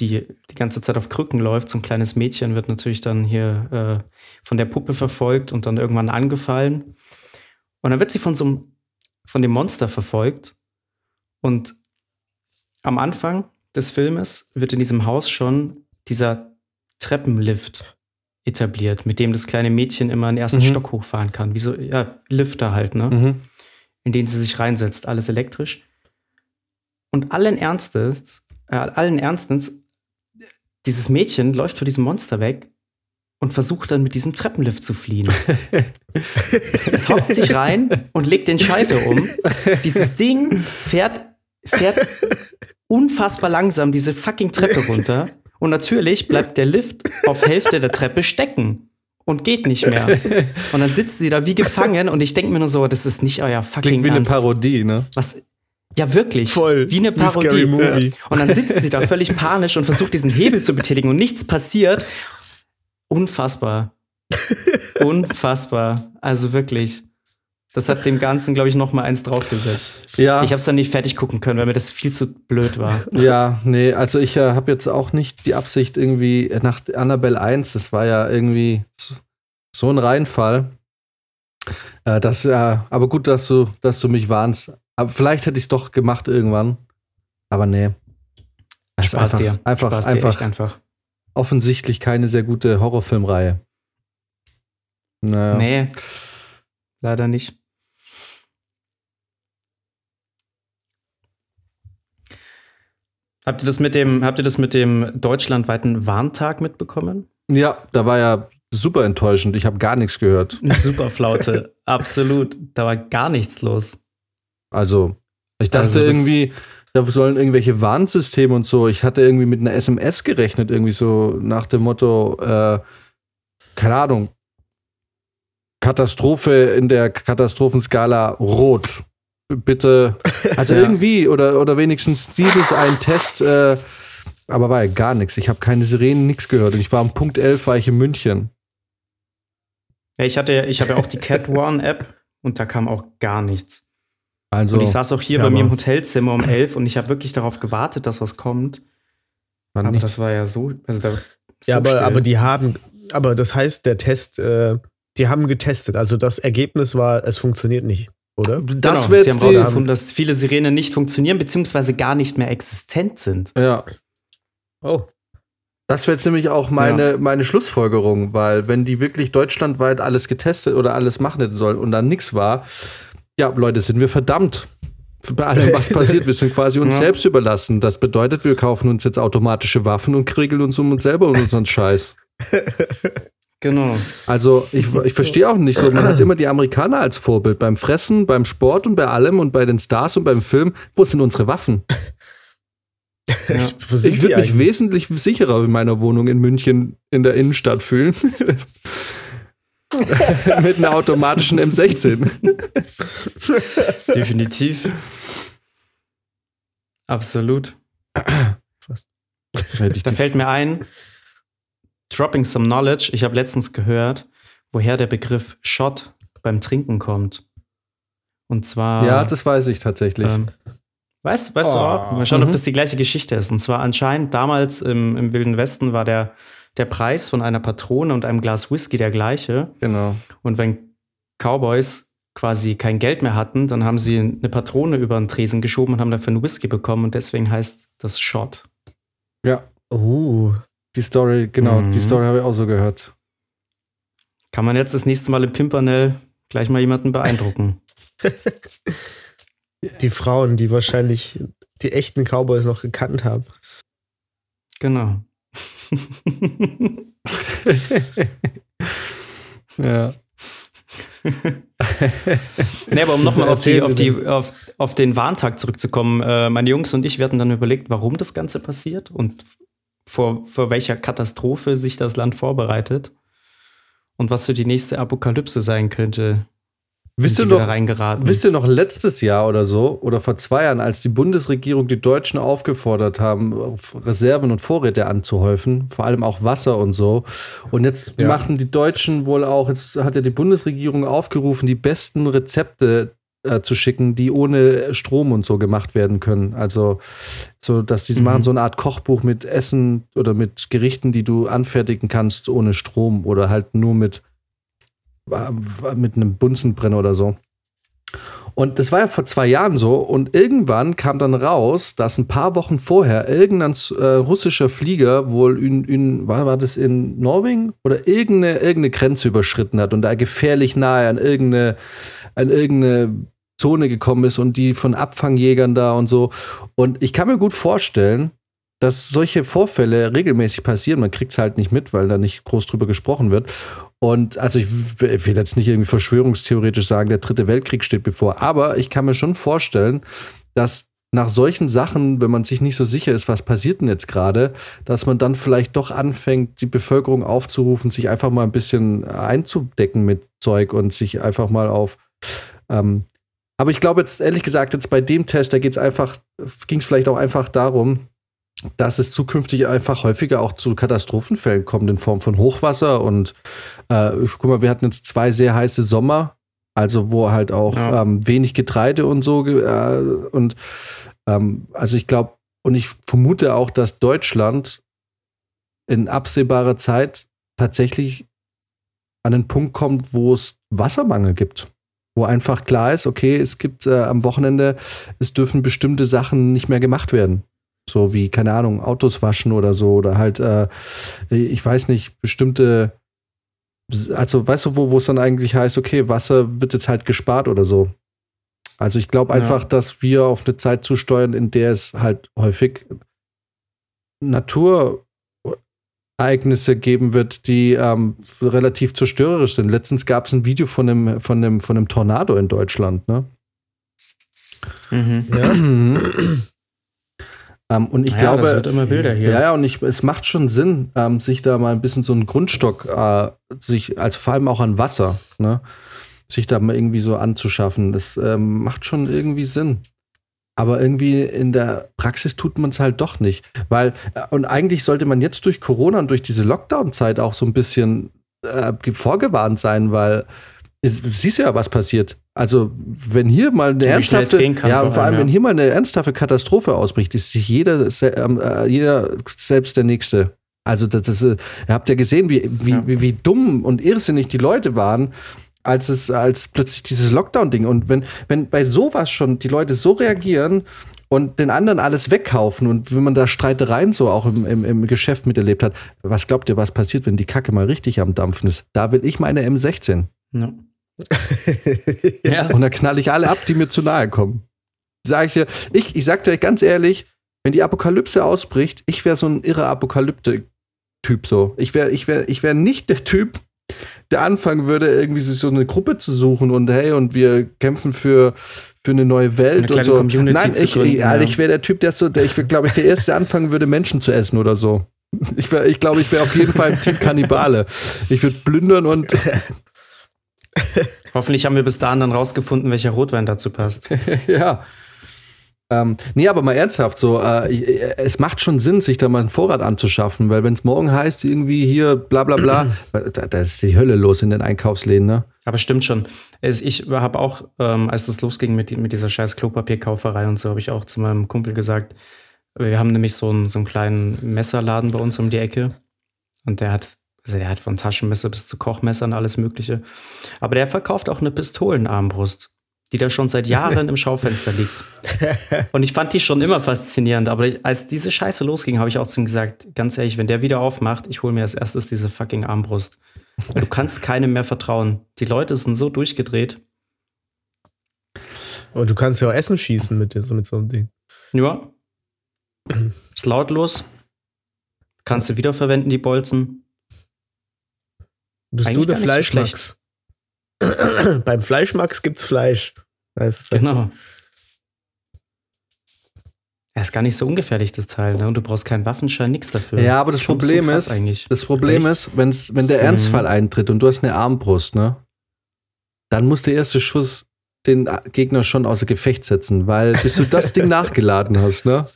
die die ganze Zeit auf Krücken läuft, so ein kleines Mädchen, wird natürlich dann hier äh, von der Puppe verfolgt und dann irgendwann angefallen. Und dann wird sie von so einem, von dem Monster verfolgt. Und am Anfang des Filmes wird in diesem Haus schon dieser Treppenlift etabliert, mit dem das kleine Mädchen immer den ersten mhm. Stock hochfahren kann. Wie so, ja, Lifter halt, ne? Mhm. In den sie sich reinsetzt, alles elektrisch. Und allen Ernstes, äh, allen Ernstens, dieses Mädchen läuft vor diesem Monster weg und versucht dann mit diesem Treppenlift zu fliehen. Es hockt sich rein und legt den Schalter um. Dieses Ding fährt, fährt unfassbar langsam diese fucking Treppe runter. Und natürlich bleibt der Lift auf Hälfte der Treppe stecken und geht nicht mehr. Und dann sitzt sie da wie gefangen und ich denke mir nur so, das ist nicht euer fucking Ernst. Klingt wie eine Parodie, ne? Was? Ja, wirklich. Voll. Wie eine Parodie. Scary Movie. Und dann sitzt sie da völlig panisch und versucht, diesen Hebel zu betätigen und nichts passiert. Unfassbar. Unfassbar. Also wirklich. Das hat dem Ganzen, glaube ich, noch mal eins draufgesetzt. Ja. Ich habe es dann nicht fertig gucken können, weil mir das viel zu blöd war. Ja, nee, also ich äh, habe jetzt auch nicht die Absicht irgendwie nach Annabelle eins, das war ja irgendwie so ein Reinfall. Äh, das, äh, aber gut, dass du, dass du mich warnst. Aber vielleicht hätte ich es doch gemacht irgendwann. Aber nee. Also Spaß einfach, dir. Einfach, Spaß einfach, dir echt einfach. Offensichtlich keine sehr gute Horrorfilmreihe. Naja. Nee, leider nicht. Habt ihr das mit dem, habt ihr das mit dem deutschlandweiten Warntag mitbekommen? Ja, da war ja super enttäuschend. Ich habe gar nichts gehört. Super Flaute, absolut. Da war gar nichts los. Also, ich dachte also irgendwie, da sollen irgendwelche Warnsysteme und so. Ich hatte irgendwie mit einer S M S gerechnet, irgendwie so nach dem Motto, äh, keine Ahnung, Katastrophe in der Katastrophenskala rot. Bitte, also ja. irgendwie, oder, oder wenigstens dieses ein Test, äh, aber war ja gar nichts. Ich habe keine Sirenen, nichts gehört. Und ich war am Punkt elf, war ich in München. Ja, ich hatte, ich habe ja auch die Cat One App und da kam auch gar nichts. Also, und ich saß auch hier ja, bei mir im Hotelzimmer um elf und ich habe wirklich darauf gewartet, dass was kommt. Aber nichts. Das war ja so, also da, so ja, aber, aber die haben, aber das heißt, der Test, äh, die haben getestet. Also das Ergebnis war, es funktioniert nicht. Oder? Das genau, sie haben rausgefunden, dass viele Sirenen nicht funktionieren, beziehungsweise gar nicht mehr existent sind. Ja. Oh. Das wäre jetzt nämlich auch meine, ja. meine Schlussfolgerung, weil wenn die wirklich deutschlandweit alles getestet oder alles machen sollen und dann nichts war, ja, Leute, sind wir verdammt. Bei allem, was passiert, wir sind quasi uns ja. selbst überlassen. Das bedeutet, wir kaufen uns jetzt automatische Waffen und kriegeln uns um uns selber und unseren Scheiß. Genau. Also ich, ich verstehe auch nicht so, man hat immer die Amerikaner als Vorbild beim Fressen, beim Sport und bei allem und bei den Stars und beim Film. Wo sind unsere Waffen? Ja. Ich, ich würde mich wesentlich sicherer in meiner Wohnung in München in der Innenstadt fühlen. Mit einer automatischen M sechzehn. Definitiv. Absolut. Da fällt mir ein, dropping some knowledge. Ich habe letztens gehört, woher der Begriff Shot beim Trinken kommt. Und zwar... Ja, das weiß ich tatsächlich. Ähm, weißt weißt oh. du auch? Mal schauen, mhm. ob das die gleiche Geschichte ist. Und zwar anscheinend damals im, im Wilden Westen war der, der Preis von einer Patrone und einem Glas Whisky der gleiche. Genau. Und wenn Cowboys quasi kein Geld mehr hatten, dann haben sie eine Patrone über den Tresen geschoben und haben dafür einen Whisky bekommen. Und deswegen heißt das Shot. Ja. Uh. Die Story, genau, mhm. die Story habe ich auch so gehört. Kann man jetzt das nächste Mal im Pimpernel gleich mal jemanden beeindrucken? Die Frauen, die wahrscheinlich die echten Cowboys noch gekannt haben. Genau. Ja. Nee, aber um nochmal auf, die, auf, die, auf, auf den Warntag zurückzukommen, meine Jungs und ich, wir hatten dann überlegt, warum das Ganze passiert und Vor, vor welcher Katastrophe sich das Land vorbereitet und was für die nächste Apokalypse sein könnte. Wisst ihr, noch, wisst ihr noch letztes Jahr oder so, oder vor zwei Jahren, als die Bundesregierung die Deutschen aufgefordert haben, Reserven und Vorräte anzuhäufen, vor allem auch Wasser und so. Und jetzt ja. machen die Deutschen wohl auch, jetzt hat ja die Bundesregierung aufgerufen, die besten Rezepte Äh, zu schicken, die ohne Strom und so gemacht werden können. Also, so dass die mhm. machen so eine Art Kochbuch mit Essen oder mit Gerichten, die du anfertigen kannst ohne Strom oder halt nur mit, äh, mit einem Bunsenbrenner oder so. Und das war ja vor zwei Jahren so und irgendwann kam dann raus, dass ein paar Wochen vorher irgendein äh, russischer Flieger wohl in, in war, war das in Norwegen oder irgendeine, irgendeine Grenze überschritten hat und da gefährlich nahe an irgendeine, an irgendeine Zone gekommen ist und die von Abfangjägern da und so. Und ich kann mir gut vorstellen, dass solche Vorfälle regelmäßig passieren. Man kriegt es halt nicht mit, weil da nicht groß drüber gesprochen wird. Und also ich will jetzt nicht irgendwie verschwörungstheoretisch sagen, der dritte Weltkrieg steht bevor. Aber ich kann mir schon vorstellen, dass nach solchen Sachen, wenn man sich nicht so sicher ist, was passiert denn jetzt gerade, dass man dann vielleicht doch anfängt, die Bevölkerung aufzurufen, sich einfach mal ein bisschen einzudecken mit Zeug und sich einfach mal auf... Ähm, aber ich glaube jetzt, ehrlich gesagt, jetzt bei dem Test, da geht's einfach, ging es vielleicht auch einfach darum, dass es zukünftig einfach häufiger auch zu Katastrophenfällen kommt in Form von Hochwasser und äh, guck mal, wir hatten jetzt zwei sehr heiße Sommer, also wo halt auch ja. ähm, wenig Getreide und so äh, und ähm, also ich glaube und ich vermute auch, dass Deutschland in absehbarer Zeit tatsächlich an den Punkt kommt, wo es Wassermangel gibt. Wo einfach klar ist, okay, es gibt äh, am Wochenende, es dürfen bestimmte Sachen nicht mehr gemacht werden. So wie, keine Ahnung, Autos waschen oder so. Oder halt, äh, ich weiß nicht, bestimmte, also weißt du, wo wo es dann eigentlich heißt, okay, Wasser wird jetzt halt gespart oder so. Also ich glaube ja. einfach, dass wir auf eine Zeit zusteuern, in der es halt häufig Naturereignisse geben wird, die ähm, relativ zerstörerisch sind. Letztens gab es ein Video von einem, von einem, von einem Tornado in Deutschland, ne? Mhm. Ja. Ähm, und ich ja, glaube, das wird immer wilder hier. Ja, ja, und ich, es macht schon Sinn, ähm, sich da mal ein bisschen so einen Grundstock, äh, sich, also vor allem auch an Wasser, ne, sich da mal irgendwie so anzuschaffen. Das ähm, macht schon irgendwie Sinn. Aber irgendwie in der Praxis tut man es halt doch nicht. Weil, und eigentlich sollte man jetzt durch Corona und durch diese Lockdown-Zeit auch so ein bisschen äh, vorgewarnt sein, weil es, siehst ja, was passiert. Also, wenn hier mal eine ernsthafte, ja, vor allem, wenn hier mal eine ernsthafte Katastrophe ausbricht, ist sich jeder, äh, jeder selbst der Nächste. Also, das, das, ihr habt ja gesehen, wie, wie, ja. wie, wie dumm und irrsinnig die Leute waren, als es, als plötzlich dieses Lockdown-Ding. Und wenn, wenn bei sowas schon die Leute so reagieren und den anderen alles wegkaufen und wenn man da Streitereien so auch im, im, im Geschäft miterlebt hat, was glaubt ihr, was passiert, wenn die Kacke mal richtig am Dampfen ist? Da will ich meine M sechzehn. Ja. Ja. Und da knall ich alle ab, die mir zu nahe kommen. Sag ich dir, ich, ich sag dir ganz ehrlich, wenn die Apokalypse ausbricht, ich wäre so ein irrer Apokalypte-Typ so. Ich wäre, ich wäre, ich wäre nicht der Typ, der anfangen würde, irgendwie so eine Gruppe zu suchen und hey, und wir kämpfen für, für eine neue Welt so eine und so. Community Nein, ich, gründen, ich, ja. ich wäre der Typ, der so, der, ich glaube ich, der Erste, der anfangen würde, Menschen zu essen oder so. Ich glaube, ich, glaub, ich wäre auf jeden Fall ein Team Kannibale. Ich würde plündern und hoffentlich haben wir bis dahin dann rausgefunden, welcher Rotwein dazu passt. Ja. Ähm, nee, aber mal ernsthaft so, äh, es macht schon Sinn, sich da mal einen Vorrat anzuschaffen, weil wenn es morgen heißt, irgendwie hier bla bla bla, da, da ist die Hölle los in den Einkaufsläden, ne? Aber stimmt schon. Ich habe auch, ähm, als das losging mit, mit dieser scheiß Klopapierkauferei und so, habe ich auch zu meinem Kumpel gesagt, wir haben nämlich so einen, so einen kleinen Messerladen bei uns um die Ecke und der hat Also der hat von Taschenmesser bis zu Kochmessern alles Mögliche. Aber der verkauft auch eine Pistolenarmbrust, die da schon seit Jahren im Schaufenster liegt. Und ich fand die schon immer faszinierend. Aber als diese Scheiße losging, habe ich auch zu ihm gesagt, ganz ehrlich, wenn der wieder aufmacht, ich hole mir als erstes diese fucking Armbrust. Du kannst keinem mehr vertrauen. Die Leute sind so durchgedreht. Und du kannst ja auch Essen schießen mit, dir, so mit so einem Ding. Ja. Ist lautlos. Kannst du wiederverwenden, die Bolzen. Bist Eigentlich du der Fleischmax? So Beim Fleischmax gibt's Fleisch. Weißt du? Genau. Er ja, ist gar nicht so ungefährlich, das Teil, ne? Und du brauchst keinen Waffenschein, nichts dafür. Ja, aber das Schon Problem ist, eigentlich. das Problem Echt? ist, wenn's, wenn der Ernstfall mhm. eintritt und du hast eine Armbrust, ne? Dann muss der erste Schuss den Gegner schon außer Gefecht setzen, weil bis du das Ding nachgeladen hast, ne?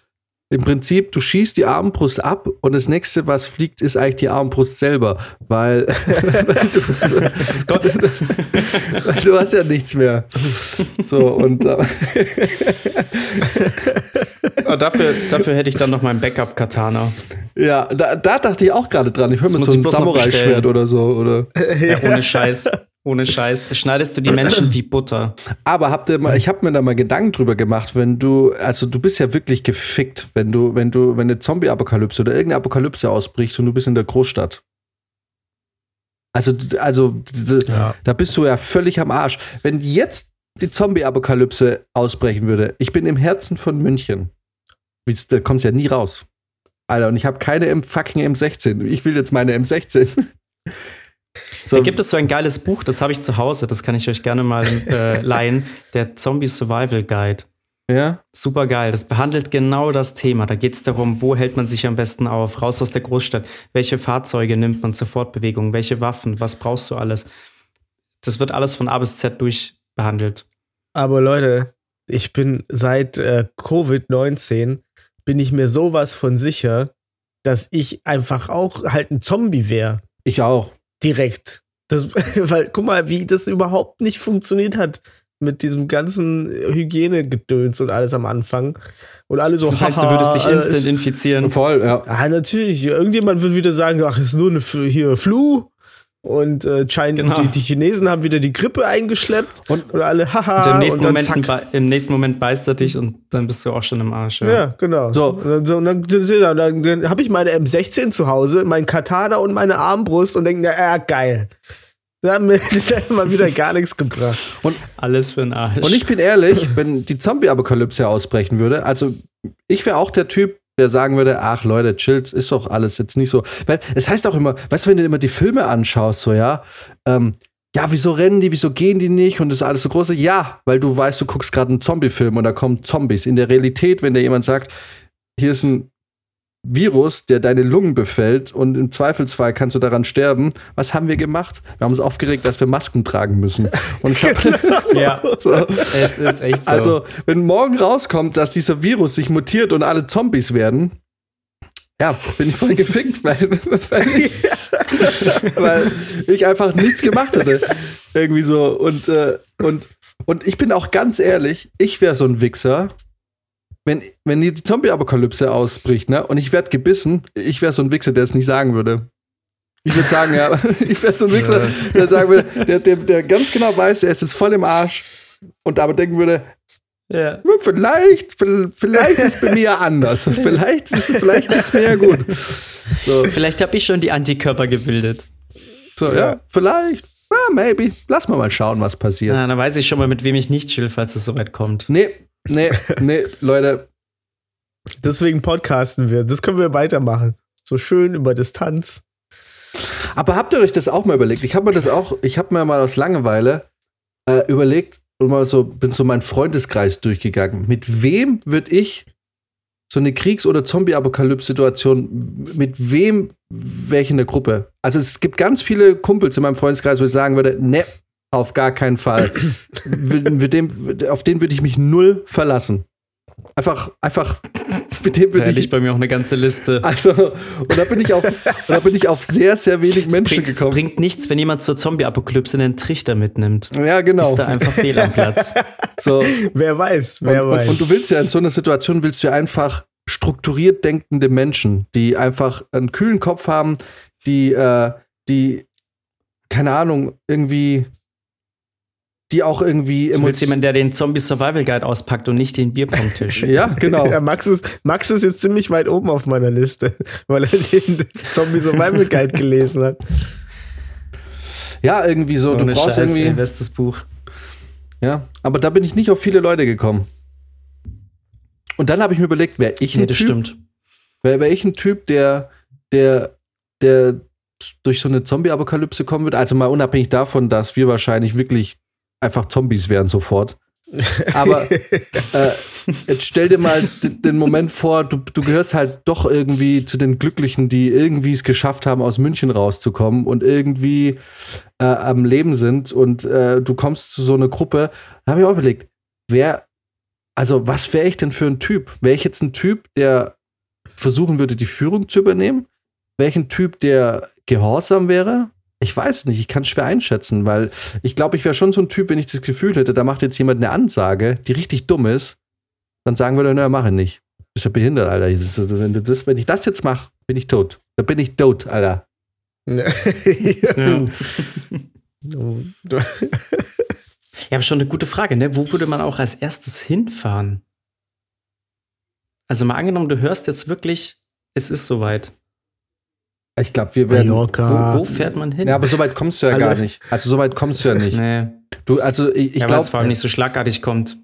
Im Prinzip, du schießt die Armbrust ab und das nächste, was fliegt, ist eigentlich die Armbrust selber, weil du, du, du hast ja nichts mehr. So, und dafür, dafür hätte ich dann noch mein Backup-Katana. Ja, da, da dachte ich auch gerade dran. Ich höre mir so ein Samurai-Schwert oder so. Oder? Ja, ohne Scheiß. Ohne Scheiß, schneidest du die Menschen wie Butter. Aber habt ihr mal, ich habe mir da mal Gedanken drüber gemacht, wenn du, also du bist ja wirklich gefickt, wenn du, wenn du, wenn eine Zombie-Apokalypse oder irgendeine Apokalypse ausbricht und du bist in der Großstadt. Also, also ja. da bist du ja völlig am Arsch. Wenn jetzt die Zombie-Apokalypse ausbrechen würde, ich bin im Herzen von München, da kommst du ja nie raus. Alter, und ich habe keine fucking M sechzehn. Ich will jetzt meine M sechzehn. So. Da gibt es so ein geiles Buch, das habe ich zu Hause, das kann ich euch gerne mal äh, leihen, der Zombie Survival Guide. Ja. Super geil, das behandelt genau das Thema. Da geht es darum, wo hält man sich am besten auf, raus aus der Großstadt, welche Fahrzeuge nimmt man zur Fortbewegung, welche Waffen, was brauchst du alles. Das wird alles von A bis Z durchbehandelt. Aber Leute, ich bin seit äh, Covid neunzehn, bin ich mir sowas von sicher, dass ich einfach auch halt ein Zombie wäre. Ich auch. Direkt. Das, weil, guck mal, wie das überhaupt nicht funktioniert hat mit diesem ganzen Hygienegedöns und alles am Anfang. Und alle so, haha. Du würdest dich instant ist, infizieren. Voll, ja. Ah, natürlich. Irgendjemand würde wieder sagen, ach, ist nur eine hier Flu. Und äh, China, genau. die, die Chinesen haben wieder die Grippe eingeschleppt. Und, und alle, haha. Und im nächsten, und Moment, bei, im nächsten Moment beißt er dich und dann bist du auch schon im Arsch. Ja, ja genau. So. Und dann, so, dann, dann, dann, dann habe ich meine M sechzehn zu Hause, meinen Katana und meine Armbrust und denke, na, äh, geil. Da hat mir mal wieder gar nichts gebracht. Und alles für den Arsch. Und ich bin ehrlich, wenn die Zombie-Apokalypse ausbrechen würde, also ich wäre auch der Typ, der sagen würde, ach Leute, chillt, ist doch alles jetzt nicht so. Weil es heißt auch immer, weißt du, wenn du immer die Filme anschaust, so ja, ähm, ja, wieso rennen die, wieso gehen die nicht und das ist alles so große? Ja, weil du weißt, du guckst gerade einen Zombie-Film und da kommen Zombies. In der Realität, wenn dir jemand sagt, hier ist ein Virus, der deine Lungen befällt und im Zweifelsfall kannst du daran sterben. Was haben wir gemacht? Wir haben uns aufgeregt, dass wir Masken tragen müssen. Und ich hab genau. Ja, so. Es ist echt so. Also, wenn morgen rauskommt, dass dieser Virus sich mutiert und alle Zombies werden, ja, bin ich voll gefickt, weil, weil, ich, weil ich einfach nichts gemacht hatte. Irgendwie so. Und, und, und ich bin auch ganz ehrlich, ich wäre so ein Wichser, Wenn, wenn die Zombie-Apokalypse ausbricht, ne, und ich werde gebissen, ich wäre so ein Wichser, der es nicht sagen würde. Ich würde sagen, ja, ich wäre so ein Wichser, der sagen würde, der, der, der ganz genau weiß, der ist jetzt voll im Arsch und aber denken würde, ja. vielleicht, vielleicht ist es bei mir anders. Vielleicht ist es, vielleicht geht's mir ja gut. So. Vielleicht habe ich schon die Antikörper gebildet. So, ja, ja vielleicht. Ah, maybe. Lass mal mal schauen, was passiert. Na, dann weiß ich schon mal, mit wem ich nicht chill, falls es soweit kommt. Nee. Nee, nee, Leute. Deswegen podcasten wir. Das können wir weitermachen. So schön über Distanz. Aber habt ihr euch das auch mal überlegt? Ich habe mir das auch, ich habe mir mal aus Langeweile äh, überlegt und mal so, bin so meinen Freundeskreis durchgegangen. Mit wem würde ich so eine Kriegs- oder Zombie-Apokalypse-Situation, mit wem wäre ich in der Gruppe? Also es gibt ganz viele Kumpels in meinem Freundeskreis, wo ich sagen würde, ne, auf gar keinen Fall. mit dem, auf den würde ich mich null verlassen. Einfach, einfach. Mit dem würde ich bei mir auch eine ganze Liste. Also, und da bin ich auf, da bin ich auf sehr, sehr wenig Menschen bringt, gekommen. Es bringt nichts, wenn jemand zur Zombie-Apokalypse einen Trichter mitnimmt. Ja, genau. Ist da einfach fehl am Platz. So. Wer weiß, wer und, weiß. Und, und du willst ja in so einer Situation, willst du einfach strukturiert denkende Menschen, die einfach einen kühlen Kopf haben, die, äh, die, keine Ahnung, irgendwie. Die auch irgendwie emotional. Du willst jemanden, der den Zombie Survival Guide auspackt und nicht den Bierpong-Tisch. Ja, genau. Ja, Max, ist, Max ist jetzt ziemlich weit oben auf meiner Liste, weil er den Zombie Survival Guide gelesen hat. Ja, irgendwie so. Oh, du brauchst Scheiß, irgendwie. Ein bestes Buch. Ja, aber da bin ich nicht auf viele Leute gekommen. Und dann habe ich mir überlegt, wäre ich ein nee, das Typ. Stimmt. Wäre wär ich ein Typ, der, der, der durch so eine Zombie-Apokalypse kommen würde? Also mal unabhängig davon, dass wir wahrscheinlich wirklich einfach Zombies wären sofort. Aber äh, jetzt stell dir mal d- den Moment vor, du, du gehörst halt doch irgendwie zu den Glücklichen, die irgendwie es geschafft haben, aus München rauszukommen und irgendwie äh, am Leben sind und äh, du kommst zu so einer Gruppe. Da habe ich auch überlegt, wer, also was wäre ich denn für ein Typ? Wäre ich jetzt ein Typ, der versuchen würde, die Führung zu übernehmen? Wäre ich ein Typ, der gehorsam wäre? Ich weiß nicht, ich kann es schwer einschätzen, weil ich glaube, ich wäre schon so ein Typ, wenn ich das Gefühl hätte, da macht jetzt jemand eine Ansage, die richtig dumm ist, dann sagen würde, naja, mach ihn nicht. Bist ja behindert, Alter. Wenn, das, wenn ich das jetzt mache, bin ich tot. Da bin ich tot, Alter. Ja. Ja. Ich habe schon eine gute Frage, ne? Wo würde man auch als erstes hinfahren? Also mal angenommen, du hörst jetzt wirklich, es ist soweit. Ich glaube, wir werden. Wo, wo fährt man hin? Ja, aber so weit kommst du ja Hallo. gar nicht. Also so weit kommst du ja nicht. Nee. Du, also ich, ich ja, glaube, es vor allem nicht so schlagartig kommt.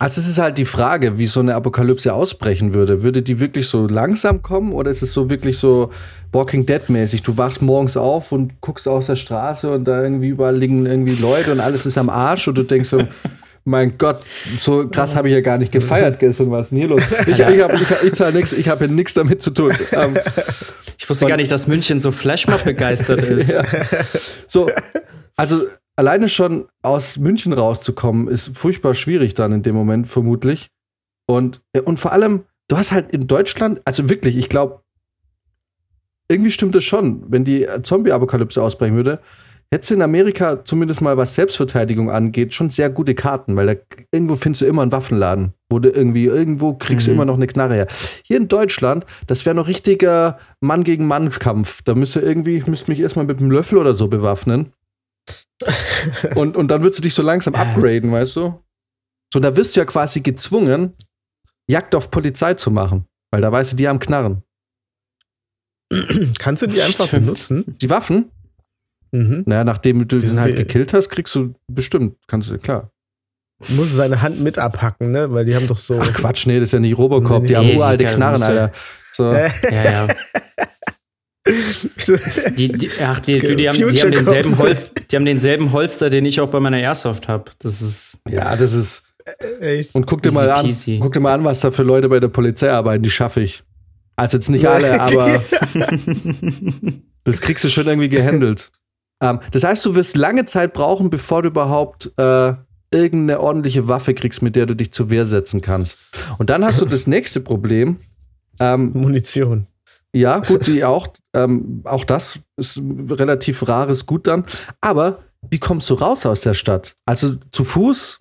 Also es ist halt die Frage, wie so eine Apokalypse ausbrechen würde. Würde die wirklich so langsam kommen oder ist es so wirklich so Walking Dead mäßig? Du wachst morgens auf und guckst aus der Straße und da irgendwie überall liegen irgendwie Leute und alles ist am Arsch und du denkst so. Mein Gott, so krass habe ich ja gar nicht gefeiert gestern. Was ist denn hier los? Ich, ich habe ich, ich nichts, ich hab hier nichts damit zu tun. Ähm, ich wusste gar nicht, dass München so Flashmob begeistert ist. Ja. So, also alleine schon aus München rauszukommen, ist furchtbar schwierig dann in dem Moment vermutlich. Und, und vor allem, du hast halt in Deutschland, also wirklich, ich glaube, irgendwie stimmt es schon, wenn die Zombie-Apokalypse ausbrechen würde, hättest du in Amerika zumindest mal, was Selbstverteidigung angeht, schon sehr gute Karten, weil da irgendwo findest du immer einen Waffenladen. Wo du irgendwie, irgendwo kriegst mhm. du immer noch eine Knarre her. Hier in Deutschland, das wäre noch richtiger Mann-gegen-Mann-Kampf. Da müsste irgendwie, ich müsste mich erstmal mit einem Löffel oder so bewaffnen. und, und dann würdest du dich so langsam upgraden, weißt du? So, da wirst du ja quasi gezwungen, Jagd auf Polizei zu machen, weil da weißt du, die haben Knarren. Kannst du die einfach Stimmt. benutzen? Die Waffen? Mhm. Naja, nachdem du diesen halt gekillt hast, kriegst du bestimmt, kannst du, klar. Muss seine Hand mit abhacken, ne? Weil die haben doch so. Ach Quatsch, nee, das ist ja nicht Robocop, nee, die nee, haben uralte Knarren, Alter. So. Ja, ja. die, die, ach, die, die, die, haben, die, haben denselben Holz, die haben denselben Holster, den ich auch bei meiner Airsoft habe. Das ist. Ja, das ist. Echt? Und guck dir mal an, guck dir mal an, was da für Leute bei der Polizei arbeiten, die schaffe ich. Also jetzt nicht alle, aber das kriegst du schon irgendwie gehandelt. Um, das heißt, du wirst lange Zeit brauchen, bevor du überhaupt äh, irgendeine ordentliche Waffe kriegst, mit der du dich zur Wehr setzen kannst. Und dann hast du das nächste Problem. Ähm, Munition. Ja, gut, die auch. Ähm, auch das ist relativ rares Gut dann. Aber wie kommst du raus aus der Stadt? Also zu Fuß?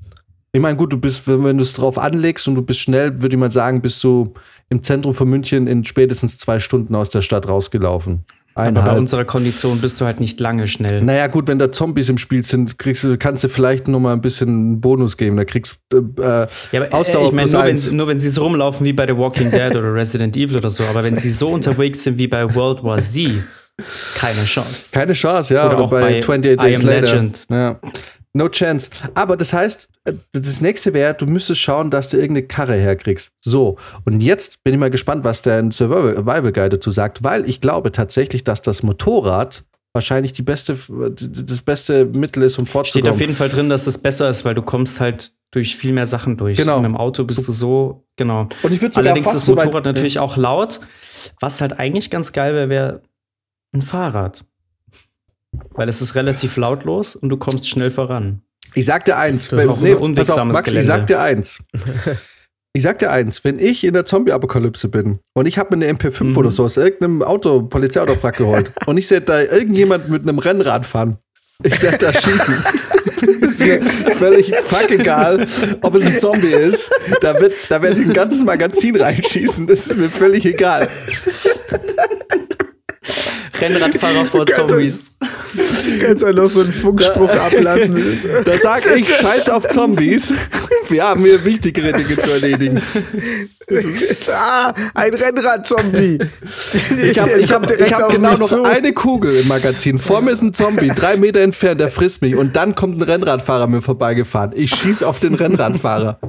Ich meine, gut, du bist, wenn du es drauf anlegst und du bist schnell, würde ich mal sagen, bist du im Zentrum von München in spätestens zwei Stunden aus der Stadt rausgelaufen. Eineinhalb. Aber bei unserer Kondition bist du halt nicht lange schnell. Naja, gut, wenn da Zombies im Spiel sind, kriegst du, kannst du vielleicht noch mal ein bisschen einen Bonus geben. Da kriegst du äh, ja, aber, Ausdauer. Ich meine, nur wenn, nur wenn sie so rumlaufen wie bei The Walking Dead oder Resident Evil oder so. Aber wenn sie so unterwegs sind wie bei World War Z, keine Chance. Keine Chance, ja. Oder, oder auch bei, bei twenty-eight Days I am Later. Legend. Ja. No chance. Aber das heißt, das nächste wäre, du müsstest schauen, dass du irgendeine Karre herkriegst. So, und jetzt bin ich mal gespannt, was der Survival Guide dazu sagt, weil ich glaube tatsächlich, dass das Motorrad wahrscheinlich die beste, das beste Mittel ist, um fortzukommen. Steht auf jeden Fall drin, dass das besser ist, weil du kommst halt durch viel mehr Sachen durch. Genau. Und im Auto bist du so, genau. Und ich würde sogar allerdings fast das Motorrad so natürlich auch laut. Was halt eigentlich ganz geil wäre, wäre ein Fahrrad. Weil es ist relativ lautlos und du kommst schnell voran. Ich sag dir eins. Das wenn, ist nee, ein unwegsames Max, Gelände. Ich sag dir eins. Ich sag dir eins. Wenn ich in der Zombie-Apokalypse bin und ich habe mir eine M P fünf mhm. oder so aus irgendeinem Auto, Polizeiautofrack geholt und ich sehe da irgendjemand mit einem Rennrad fahren, ich werde da schießen. Ist mir völlig fuck egal, ob es ein Zombie ist. Da, wird, da werde ich ein ganzes Magazin reinschießen. Das ist mir völlig egal. Rennradfahrer vor Zombies. Du kannst auch noch so einen Funkspruch da, ablassen. Da sag ich, scheiß auf Zombies. Wir haben hier wichtigere Dinge zu erledigen. Ah, ein Rennrad-Zombie. Ich habe hab, hab genau noch zu. eine Kugel im Magazin. Vor mir ist ein Zombie, drei Meter entfernt, der frisst mich. Und dann kommt ein Rennradfahrer mir vorbeigefahren. Ich schieß auf den Rennradfahrer.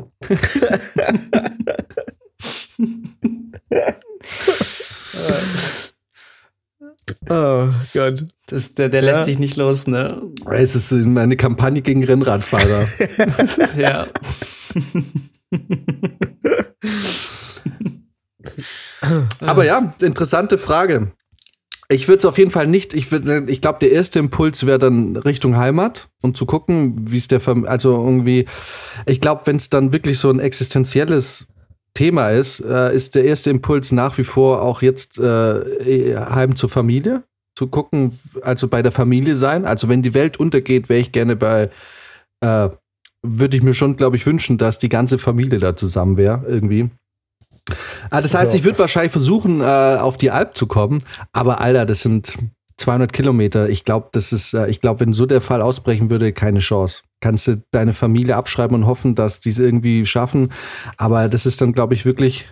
Oh Gott. Das, der der ja. lässt dich nicht los, ne? Es ist eine Kampagne gegen Rennradfahrer. Ja. Aber ja, interessante Frage. Ich würde es auf jeden Fall nicht, ich, würd, ich glaube, der erste Impuls wäre dann Richtung Heimat und zu gucken, wie es der, also irgendwie, ich glaube, wenn es dann wirklich so ein existenzielles Thema ist, äh, ist der erste Impuls nach wie vor auch jetzt äh, heim zur Familie, zu gucken, also bei der Familie sein. Also wenn die Welt untergeht, wäre ich gerne bei, äh, würde ich mir schon, glaube ich, wünschen, dass die ganze Familie da zusammen wäre, irgendwie. Ah, das heißt, ich würde wahrscheinlich versuchen, äh, auf die Alp zu kommen, aber Alter, das sind zweihundert Kilometer. Ich glaube, das ist, äh, ich glaube, wenn so der Fall ausbrechen würde, keine Chance. Kannst du deine Familie abschreiben und hoffen, dass die es irgendwie schaffen. Aber das ist dann, glaube ich, wirklich,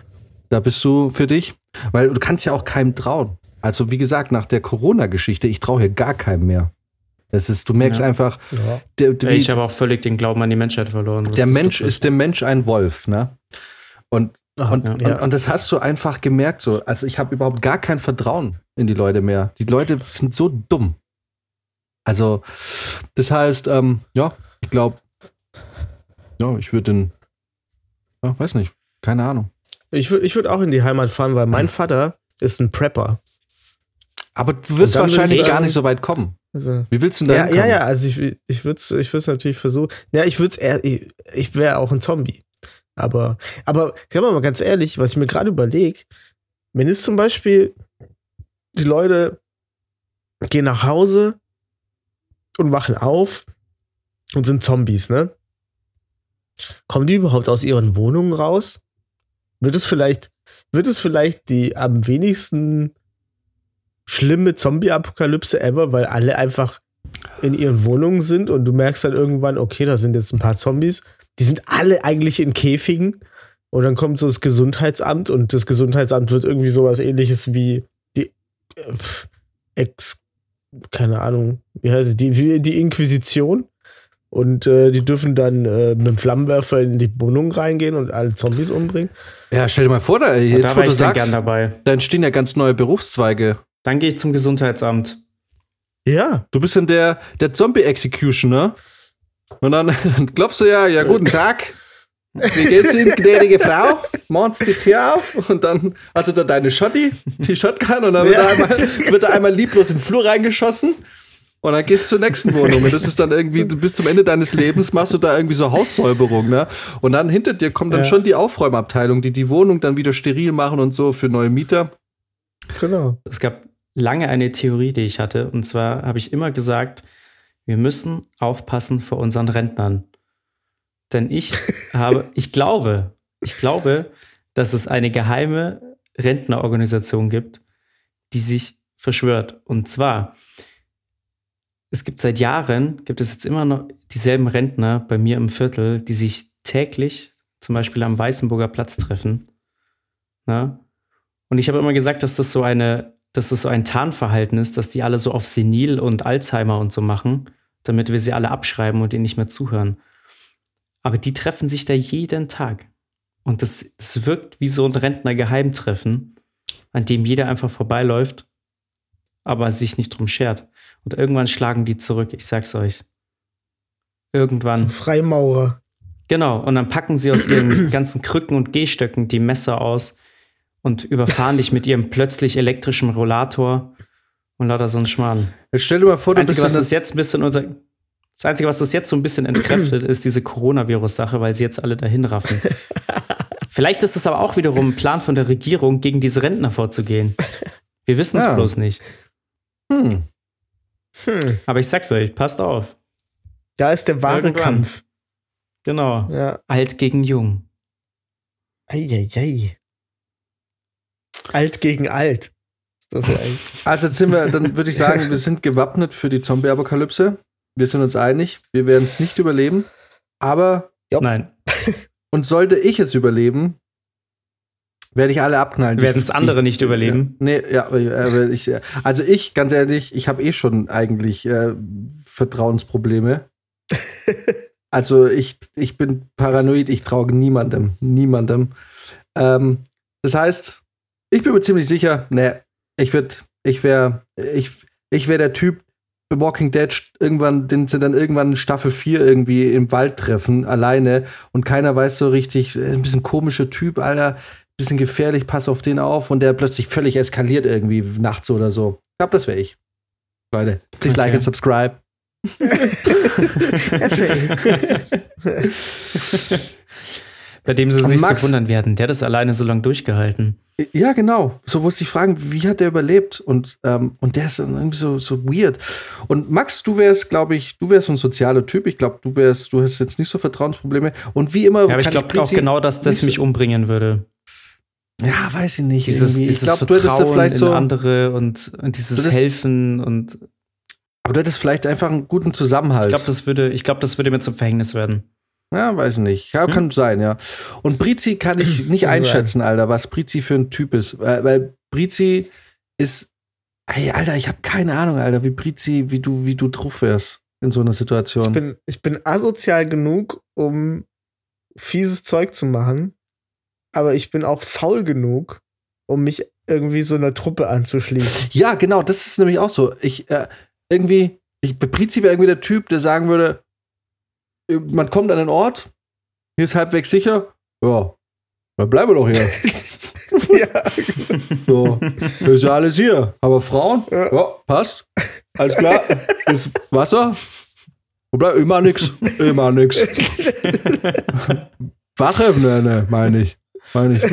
da bist du für dich. Weil du kannst ja auch keinem trauen. Also wie gesagt, nach der Corona-Geschichte, ich traue hier gar keinem mehr. Das ist, du merkst ja. einfach. Ja. Der, der, ich habe auch völlig den Glauben an die Menschheit verloren. Der Mensch ist dem Mensch ein Wolf, ne? Und, Ach, und, ja. und, und, und das hast du einfach gemerkt. So. Also ich habe überhaupt gar kein Vertrauen in die Leute mehr. Die Leute sind so dumm. Also das heißt, ähm, ja, ich glaube, ja, ich würde den, ja, weiß nicht, keine Ahnung. Ich würde ich würd auch in die Heimat fahren, weil mein Vater ist ein Prepper. Aber du wirst wahrscheinlich gar nicht so weit kommen. Also, wie willst du denn da hinkommen? Ja, ja, also ich, ich würde es ich würd's natürlich versuchen. Ja, ich würde es eher, ich, ich wäre auch ein Zombie. Aber, aber ich sag mal ganz ehrlich, was ich mir gerade überlege, wenn es zum Beispiel die Leute gehen nach Hause und wachen auf, und sind Zombies, ne? Kommen die überhaupt aus ihren Wohnungen raus? Wird es vielleicht, wird es vielleicht die am wenigsten schlimme Zombie-Apokalypse ever, weil alle einfach in ihren Wohnungen sind und du merkst dann irgendwann, okay, da sind jetzt ein paar Zombies, die sind alle eigentlich in Käfigen und dann kommt so das Gesundheitsamt und das Gesundheitsamt wird irgendwie sowas ähnliches wie die äh, Ex, keine Ahnung, wie heißt es, die, die Inquisition. Und äh, die dürfen dann äh, mit dem Flammenwerfer in die Wohnung reingehen und alle Zombies umbringen. Ja, stell dir mal vor, da, jetzt, da wo du sagst, gern dabei. Da entstehen ja ganz neue Berufszweige. Dann gehe ich zum Gesundheitsamt. Ja. Du bist dann der, der Zombie-Executioner. Und dann, dann klopfst du ja, ja, guten Tag. Jetzt sind gnädige Frau, machst die Tür auf und dann hast du da deine Schotti, die Shotgun, und dann wird, ja. da einmal, wird da einmal lieblos in den Flur reingeschossen und dann gehst du zur nächsten Wohnung. Und das ist dann irgendwie, bis zum Ende deines Lebens machst du da irgendwie so Haussäuberung, ne? Und dann hinter dir kommt dann ja. schon die Aufräumabteilung, die die Wohnung dann wieder steril machen und so für neue Mieter. Genau. Es gab lange eine Theorie, die ich hatte, und zwar habe ich immer gesagt, wir müssen aufpassen vor unseren Rentnern. Denn ich habe, ich glaube, ich glaube, dass es eine geheime Rentnerorganisation gibt, die sich verschwört. Und zwar, es gibt seit Jahren, gibt es jetzt immer noch dieselben Rentner bei mir im Viertel, die sich täglich zum Beispiel am Weißenburger Platz treffen. Na? Und ich habe immer gesagt, dass das so eine, dass das so ein Tarnverhalten ist, dass die alle so auf Senil und Alzheimer und so machen, damit wir sie alle abschreiben und ihnen nicht mehr zuhören. Aber die treffen sich da jeden Tag. Und das, das wirkt wie so ein Rentner-Geheimtreffen, an dem jeder einfach vorbeiläuft, aber sich nicht drum schert. Und irgendwann schlagen die zurück, ich sag's euch. Irgendwann. Zum Freimaurer. Genau, und dann packen sie aus ihren ganzen Krücken und Gehstöcken die Messer aus und überfahren dich mit ihrem plötzlich elektrischen Rollator und lauter so ein Schmarrn. Stell dir mal vor, du bist... Das Einzige, was das jetzt ein bisschen unter... Das Einzige, was das jetzt so ein bisschen entkräftet, ist diese Coronavirus-Sache, weil sie jetzt alle dahin raffen. Vielleicht ist das aber auch wiederum ein Plan von der Regierung, gegen diese Rentner vorzugehen. Wir wissen es ja. bloß nicht. Hm. Hm. Aber ich sag's euch, passt auf. Da ist der wahre Irgendwann. Kampf. Genau. Ja. Alt gegen Jung. Eieiei. Ei, ei. Alt gegen alt. Ist das so alt? Also jetzt sind wir, dann würde ich sagen, wir sind gewappnet für die Zombie-Apokalypse. Wir sind uns einig, wir werden es nicht überleben, aber ja. Nein. Und sollte ich es überleben, werde ich alle abknallen. Werden es andere ich, nicht überleben? Ja, nee, ja, äh, ich, also ich, ganz ehrlich, ich habe eh schon eigentlich äh, Vertrauensprobleme. Also ich, ich bin paranoid, ich traue niemandem, niemandem. Ähm, das heißt, ich bin mir ziemlich sicher, nee, ich würde, ich wäre, ich, ich wäre der Typ, The Walking Dead irgendwann, den sind dann irgendwann in Staffel vier irgendwie im Wald treffen, alleine, und keiner weiß so richtig, ein bisschen komischer Typ, Alter, ein bisschen gefährlich, pass auf den auf, und der plötzlich völlig eskaliert irgendwie nachts oder so. Ich glaube, das wäre ich. Leute, please okay. like and subscribe. Das wäre ich. Bei dem sie sich Max, so wundern werden, der hat das alleine so lange durchgehalten. Ja, genau. So musste ich fragen, wie hat der überlebt? Und, ähm, und der ist irgendwie so, so weird. Und Max, du wärst, glaube ich, du wärst so ein sozialer Typ. Ich glaube, du wärst, du hast jetzt nicht so Vertrauensprobleme. Und wie immer. Ja, aber ich glaube auch genau, dass das mich umbringen würde. Ja, weiß ich nicht. Dieses, dieses ich glaube, du hättest ja vielleicht so andere und, und dieses das, Helfen und. Aber du hättest vielleicht einfach einen guten Zusammenhalt. Ich glaube, das würde, ich glaube, das würde mir zum Verhängnis werden. Ja, weiß nicht. Ja, kann hm? sein, ja. Und Brizi kann ich nicht einschätzen, Alter, was Brizi für ein Typ ist. Weil, weil Brizi ist, ey, Alter, ich habe keine Ahnung, Alter, wie Brizi, wie du, wie du drauf wärst in so einer Situation. Ich bin, ich bin asozial genug, um fieses Zeug zu machen, aber ich bin auch faul genug, um mich irgendwie so einer Truppe anzuschließen. Ja, genau, das ist nämlich auch so. Ich, äh, irgendwie, ich, Brizi wäre irgendwie der Typ, der sagen würde, man kommt an den Ort, hier ist halbwegs sicher, ja, dann bleiben wir doch hier. Ja. So, ist ja alles hier, aber Frauen, ja, ja passt, alles klar, ist Wasser, bleibt immer nix, immer nix. Wache, ne, ne, meine ich, meine ich.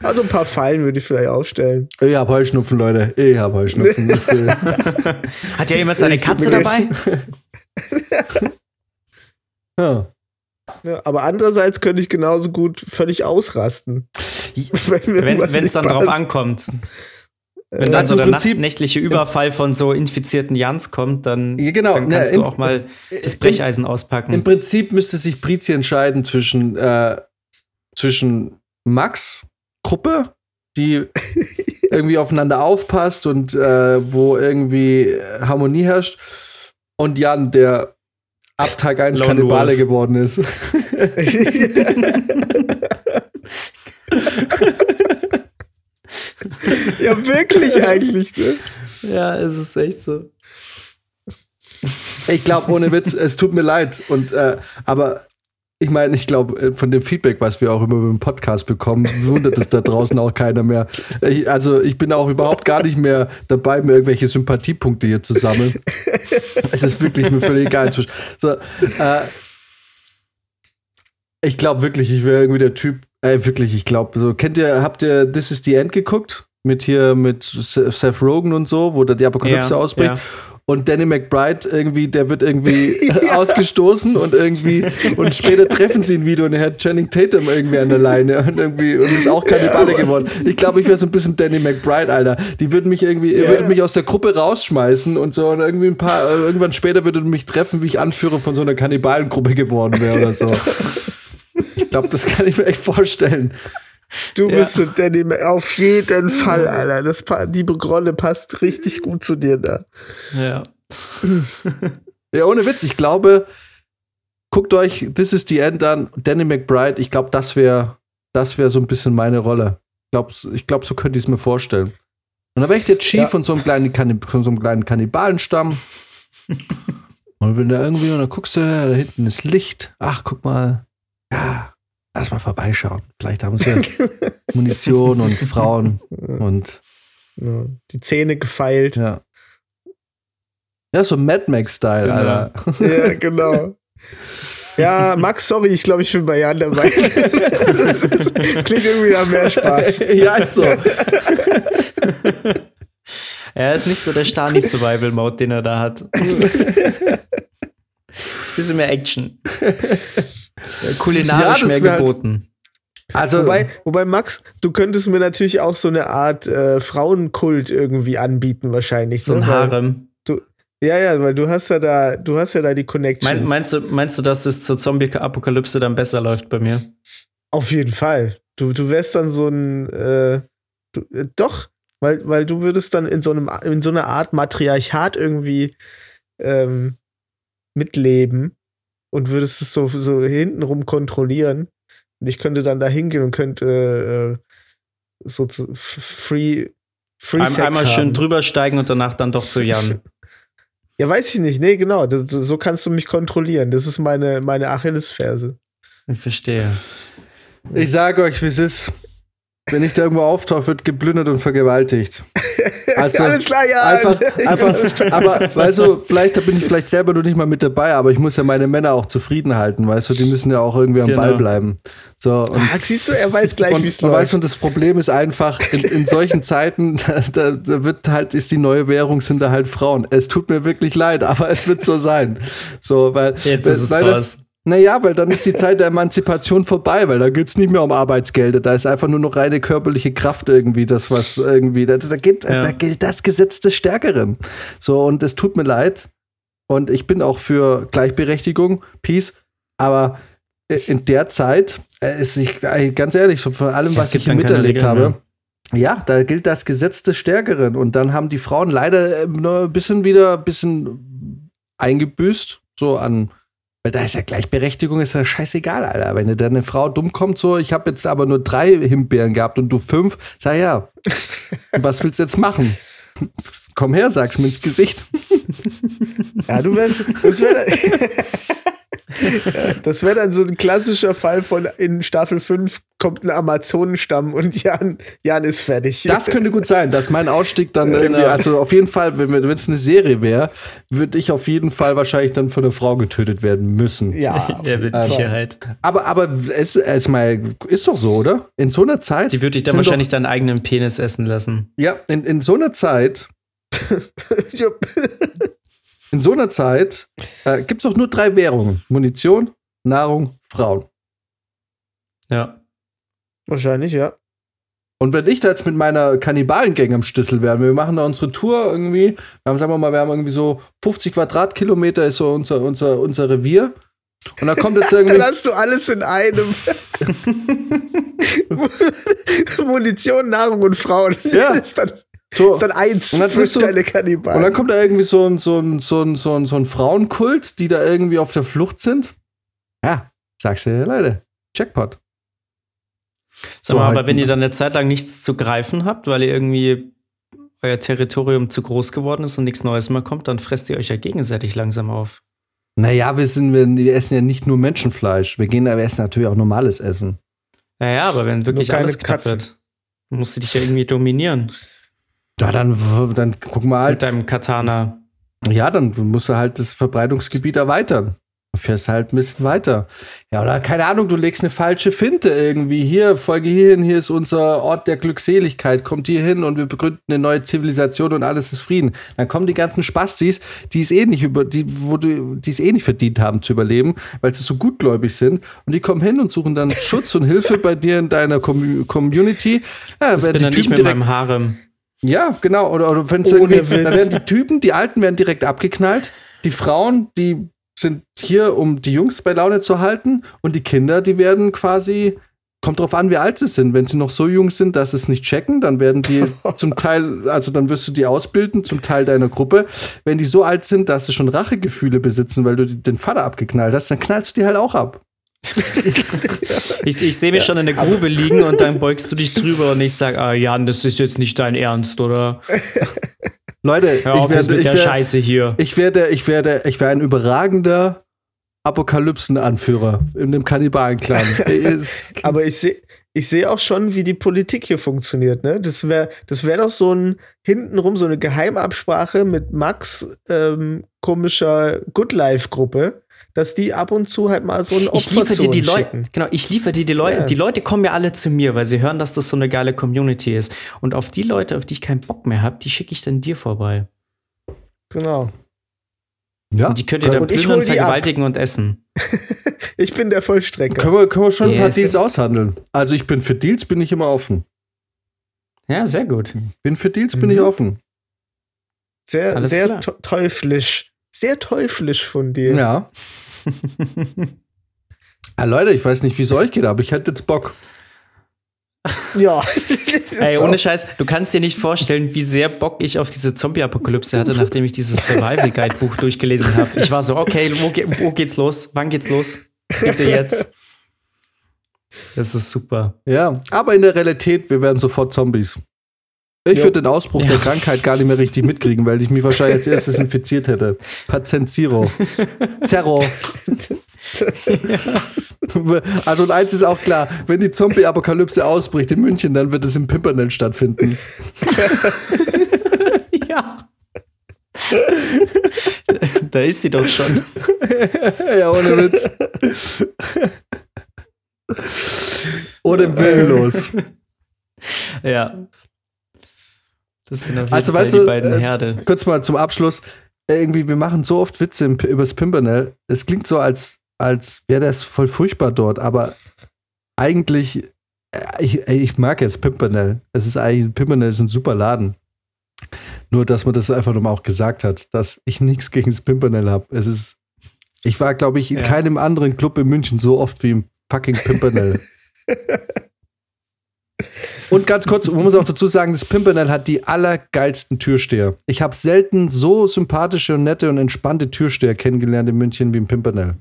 Also ein paar Fallen würde ich vielleicht aufstellen. Ich hab Heuschnupfen, Leute, ich hab Heuschnupfen. Hat ja jemand seine Katze dabei? Ja. Ja, aber andererseits könnte ich genauso gut völlig ausrasten. Wenn es dann passt. Drauf ankommt. Wenn äh, dann also so der Prinzip, nächtliche Überfall von so infizierten Jans kommt, dann, ja, genau, dann kannst na, du im, auch mal das Brecheisen im, auspacken. Im Prinzip müsste sich Brizi entscheiden zwischen, äh, zwischen Max, Gruppe, die irgendwie aufeinander aufpasst und äh, wo irgendwie Harmonie herrscht, und Jan, der ab Tag eins Kannibale geworden ist. Ja, wirklich eigentlich, ne? Ja, es ist echt so. Ich glaube, ohne Witz, es tut mir leid. Und, äh, aber Ich meine, ich glaube, von dem Feedback, was wir auch immer mit dem Podcast bekommen, wundert es da draußen auch keiner mehr. Ich, also ich bin auch überhaupt gar nicht mehr dabei, mir irgendwelche Sympathiepunkte hier zu sammeln. Es ist wirklich mir völlig egal. So, äh, ich glaube wirklich, ich wäre irgendwie der Typ, äh, wirklich, ich glaube, so, kennt ihr, habt ihr This is the End geguckt? Mit hier, mit Seth Rogen und so, wo da die Apokalypse ja, ausbricht. Ja. Und Danny McBride irgendwie, der wird irgendwie ja. ausgestoßen und irgendwie, und später treffen sie ihn wieder und er hat Channing Tatum irgendwie an der Leine und irgendwie, und ist auch Kannibale ja, geworden. Ich glaube, ich wäre so ein bisschen Danny McBride, Alter. Die würden mich irgendwie, ja. würden mich aus der Gruppe rausschmeißen und so, und irgendwie ein paar, irgendwann später würde mich treffen, wie ich Anführer von so einer Kannibalengruppe geworden wäre oder so. Ich glaube, das kann ich mir echt vorstellen. Du ja. bist so Danny, auf jeden Fall, Alter. Das, die Rolle passt richtig gut zu dir da. Ja. Ja, ohne Witz. Ich glaube, guckt euch This is the End an, Danny McBride. Ich glaube, das wäre das wär so ein bisschen meine Rolle. Ich glaube, ich glaub, so könnt ihr es mir vorstellen. Und dann wäre ich der Chief ja. von, so einem kleinen Kannib- von so einem kleinen Kannibalenstamm. Und wenn da irgendwie, und dann guckst du, da hinten ist Licht. Ach, guck mal. Ja. Lass mal vorbeischauen. Vielleicht haben sie ja Munition und Frauen und ja, die Zähne gefeilt. Ja, ja, so Mad Max-Style, genau. Alter. Ja, genau. Ja, Max, sorry, ich glaube, ich bin bei Jan dabei. Klingt irgendwie nach mehr Spaß. Ja, ist so. Er ist nicht so der Stani-Survival-Mode, den er da hat. Ist ein bisschen mehr Action. Kulinarisch ja, mehr geboten. Halt, also, wobei, wobei, Max, du könntest mir natürlich auch so eine Art äh, Frauenkult irgendwie anbieten, wahrscheinlich. So, so ein Harem. Du, ja, ja, weil du hast ja da, du hast ja da die Connections. Mein, meinst du, meinst du, dass es zur Zombie-Apokalypse dann besser läuft bei mir? Auf jeden Fall. Du, du wärst dann so ein äh, du, äh, doch, weil, weil du würdest dann in so einem, in so einer Art Matriarchat irgendwie ähm, mitleben. Und würdest es so, so hintenrum kontrollieren. Und ich könnte dann da hingehen und könnte äh, so zu, free, free Ein, Sex Einmal haben. Schön drüber steigen und danach dann doch zu Jan. Ja, weiß ich nicht. Nee, genau. Das, so kannst du mich kontrollieren. Das ist meine, meine Achillesferse. Ich verstehe. Ich sage euch, wie es ist. Wenn ich da irgendwo auftauche, wird geplündert und vergewaltigt. Also alles klar, ja. Einfach, einfach, aber weißt du, vielleicht, da bin ich vielleicht selber nur nicht mal mit dabei, aber ich muss ja meine Männer auch zufrieden halten, weißt du, die müssen ja auch irgendwie am genau. Ball bleiben. So, und ah, siehst du, er weiß gleich, wie es läuft. Weißt du, und das Problem ist einfach, in, in solchen Zeiten, da, da wird halt, ist die neue Währung, sind da halt Frauen. Es tut mir wirklich leid, aber es wird so sein. So, weil, Jetzt weil, ist es weil, krass. Naja, weil dann ist die Zeit der Emanzipation vorbei, weil da geht es nicht mehr um Arbeitsgelder, da ist einfach nur noch reine körperliche Kraft irgendwie, das was irgendwie, da, da, geht, ja. da gilt das Gesetz des Stärkeren. So, und es tut mir leid und ich bin auch für Gleichberechtigung, Peace, aber in der Zeit, ist ich, ganz ehrlich, so von allem, was ich hier miterlebt Regeln, habe, ja. ja, da gilt das Gesetz des Stärkeren und dann haben die Frauen leider ein bisschen wieder, ein bisschen eingebüßt, so an weil da ist ja Gleichberechtigung, ist ja scheißegal, Alter. Wenn dir deine Frau dumm kommt, so, ich habe jetzt aber nur drei Himbeeren gehabt und du fünf, sag ja, was willst du jetzt machen? Komm her, sag's mir ins Gesicht. Ja, du wärst, das wäre das wär dann so ein klassischer Fall von in Staffel fünf kommt ein Amazonenstamm und Jan, Jan ist fertig. Das könnte gut sein, dass mein Ausstieg dann genau. irgendwie, also auf jeden Fall, wenn es eine Serie wäre, würde ich auf jeden Fall wahrscheinlich dann von einer Frau getötet werden müssen. Ja, ja mit Sicherheit. Aber, aber es, es mal, ist doch so, oder? In so einer Zeit. Die würde ich dann wahrscheinlich doch, deinen eigenen Penis essen lassen. Ja, in, in so einer Zeit. In so einer Zeit äh, gibt es doch nur drei Währungen: Munition, Nahrung, Frauen. Ja. Wahrscheinlich, ja. Und wenn ich da jetzt mit meiner Kannibalengang am Stüssel wäre, wir machen da unsere Tour irgendwie, wir haben, sagen wir mal, wir haben irgendwie so fünfzig Quadratkilometer ist so unser, unser, unser Revier. Und dann kommt jetzt irgendwie. Dann hast du alles in einem. Munition, Nahrung und Frauen. Ja. Das ist dann so, ist dann eins, und dann fünf du, Teile Kannibalen. Und dann kommt da irgendwie so ein, so, ein, so, ein, so, ein, so ein Frauenkult, die da irgendwie auf der Flucht sind. Ja, sagst du ja leider. Jackpot. Sag mal, so aber halt, wenn ihr dann eine Zeit lang nichts zu greifen habt, weil ihr irgendwie euer Territorium zu groß geworden ist und nichts Neues mehr kommt, dann fresst ihr euch ja gegenseitig langsam auf. Naja, wir, sind, wir, wir essen ja nicht nur Menschenfleisch. Wir gehen, wir essen natürlich auch normales Essen. Naja, aber wenn wirklich alles knapp wird, musst du dich ja irgendwie dominieren. Ja, dann, dann guck mal halt. Mit deinem Katana. Ja, dann musst du halt das Verbreitungsgebiet erweitern. Du fährst halt ein bisschen weiter. Ja, oder keine Ahnung, du legst eine falsche Finte irgendwie. Hier, folge hierhin, hier ist unser Ort der Glückseligkeit. Kommt hier hin und wir begründen eine neue Zivilisation und alles ist Frieden. Dann kommen die ganzen Spastis, die es eh nicht über, die, wo du, die es eh nicht verdient haben zu überleben, weil sie so gutgläubig sind. Und die kommen hin und suchen dann Schutz und Hilfe bei dir in deiner Com- Community. Ja, das bin die dann Typen nicht mit meinem Harem. Ja, genau. Oder, oder wenn die Typen, die Alten werden direkt abgeknallt. Die Frauen, die sind hier, um die Jungs bei Laune zu halten. Und die Kinder, die werden quasi, kommt drauf an, wie alt sie sind. Wenn sie noch so jung sind, dass sie es nicht checken, dann werden die zum Teil, also dann wirst du die ausbilden, zum Teil deiner Gruppe. Wenn die so alt sind, dass sie schon Rachegefühle besitzen, weil du den Vater abgeknallt hast, dann knallst du die halt auch ab. ich ich sehe mich ja. schon in der Grube liegen und dann beugst du dich drüber und ich sage, ah, Jan, das ist jetzt nicht dein Ernst, oder? Leute, hör auf, ich werde mit ich der werde, Scheiße hier. Ich werde, ich werde, ich werde ein überragender Apokalypsen-Anführer in dem Kannibalen-Clan. Aber ich sehe ich seh auch schon, wie die Politik hier funktioniert, ne? Das wäre das wär doch so ein hintenrum so eine Geheimabsprache mit Max ähm, komischer Good-Life-Gruppe, dass die ab und zu halt mal so ein Opfer zu uns schicken. Genau, ich liefere dir die Leute. Ja. Die Leute kommen ja alle zu mir, weil sie hören, dass das so eine geile Community ist. Und auf die Leute, auf die ich keinen Bock mehr habe, die schicke ich dann dir vorbei. Genau. Ja. Und die könnt ihr dann plündern, vergewaltigen ab. und essen. Ich bin der Vollstrecker. Können wir, können wir schon yes. ein paar Deals aushandeln. Also ich bin für Deals, bin ich immer offen. Ja, sehr gut. Bin für Deals, bin mhm. ich offen. Sehr, Alles sehr to- teuflisch. Sehr teuflisch von dir. Ja. Ah, Leute, ich weiß nicht, wie es euch geht, aber ich hätte jetzt Bock. Ja. Ey, ohne Scheiß, du kannst dir nicht vorstellen, wie sehr Bock ich auf diese Zombie-Apokalypse hatte, nachdem ich dieses Survival-Guide-Buch durchgelesen habe. Ich war so, okay, wo, ge- wo geht's los? Wann geht's los? Bitte jetzt. Das ist super. Ja, aber in der Realität, wir werden sofort Zombies. Ich würde den Ausbruch ja. der Krankheit gar nicht mehr richtig mitkriegen, weil ich mich wahrscheinlich als erstes infiziert hätte. Patient Zero. Zero. Ja. Also und eins ist auch klar, wenn die Zombie-Apokalypse ausbricht in München, dann wird es im Pimpernel stattfinden. Ja. Da ist sie doch schon. Ja, ohne Witz. Oder im Willenlos. Ja. Das sind auf jeden also, Fall weißt du, die beiden Herde. Äh, kurz mal zum Abschluss. Irgendwie, wir machen so oft Witze im, übers Pimpernel. Es klingt so, als, als wäre das voll furchtbar dort, aber eigentlich, äh, ich, ich mag jetzt Pimpernel. Es ist eigentlich, Pimpernel ist ein super Laden. Nur, dass man das einfach nochmal auch gesagt hat, dass ich nichts gegen das Pimpernel habe. Es ist, ich war, glaube ich, in ja. keinem anderen Club in München so oft wie im fucking Pimpernel. Und ganz kurz, man muss auch dazu sagen, das Pimpernel hat die allergeilsten Türsteher. Ich habe selten so sympathische und nette und entspannte Türsteher kennengelernt in München wie im Pimpernel.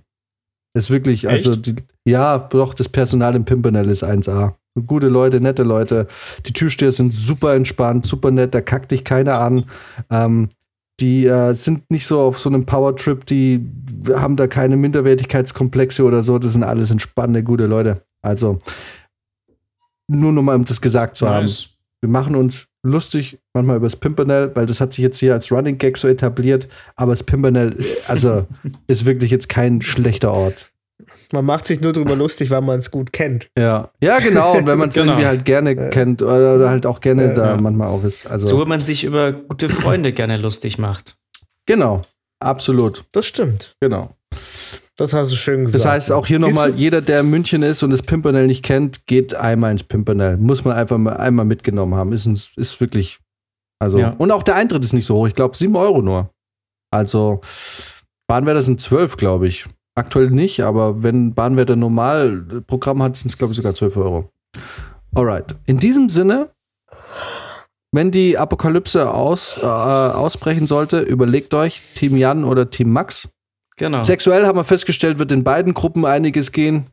Das ist wirklich, Echt? also, die, ja, doch, das Personal im Pimpernel ist eins A. Gute Leute, nette Leute. Die Türsteher sind super entspannt, super nett, da kackt dich keiner an. Ähm, die äh, sind nicht so auf so einem Powertrip, die haben da keine Minderwertigkeitskomplexe oder so. Das sind alles entspannte, gute Leute. Also, nur nochmal, um das gesagt zu nice. haben. Wir machen uns lustig manchmal über das Pimpernel, weil das hat sich jetzt hier als Running Gag so etabliert, aber das Pimpernel, also, ist wirklich jetzt kein schlechter Ort. Man macht sich nur drüber lustig, weil man es gut kennt. Ja, ja genau, und wenn man es genau. irgendwie halt gerne ja. kennt oder, oder halt auch gerne ja, da ja. manchmal auch ist. Also. So, wenn man sich über gute Freunde gerne lustig macht. Genau, absolut. Das stimmt. Genau. Das hast du schön gesagt. Das heißt, auch hier nochmal, jeder, der in München ist und das Pimpernel nicht kennt, geht einmal ins Pimpernel. Muss man einfach mal einmal mitgenommen haben. Ist, ist wirklich, also. Ja. Und auch der Eintritt ist nicht so hoch. Ich glaube, sieben Euro nur. Also, Bahnwärter sind zwölf, glaube ich. Aktuell nicht, aber wenn Bahnwärter normal Programm hat, sind es, glaube ich, sogar zwölf Euro. Alright. In diesem Sinne, wenn die Apokalypse aus, äh, ausbrechen sollte, überlegt euch, Team Jan oder Team Max. Genau. Sexuell haben wir festgestellt, wird in beiden Gruppen einiges gehen.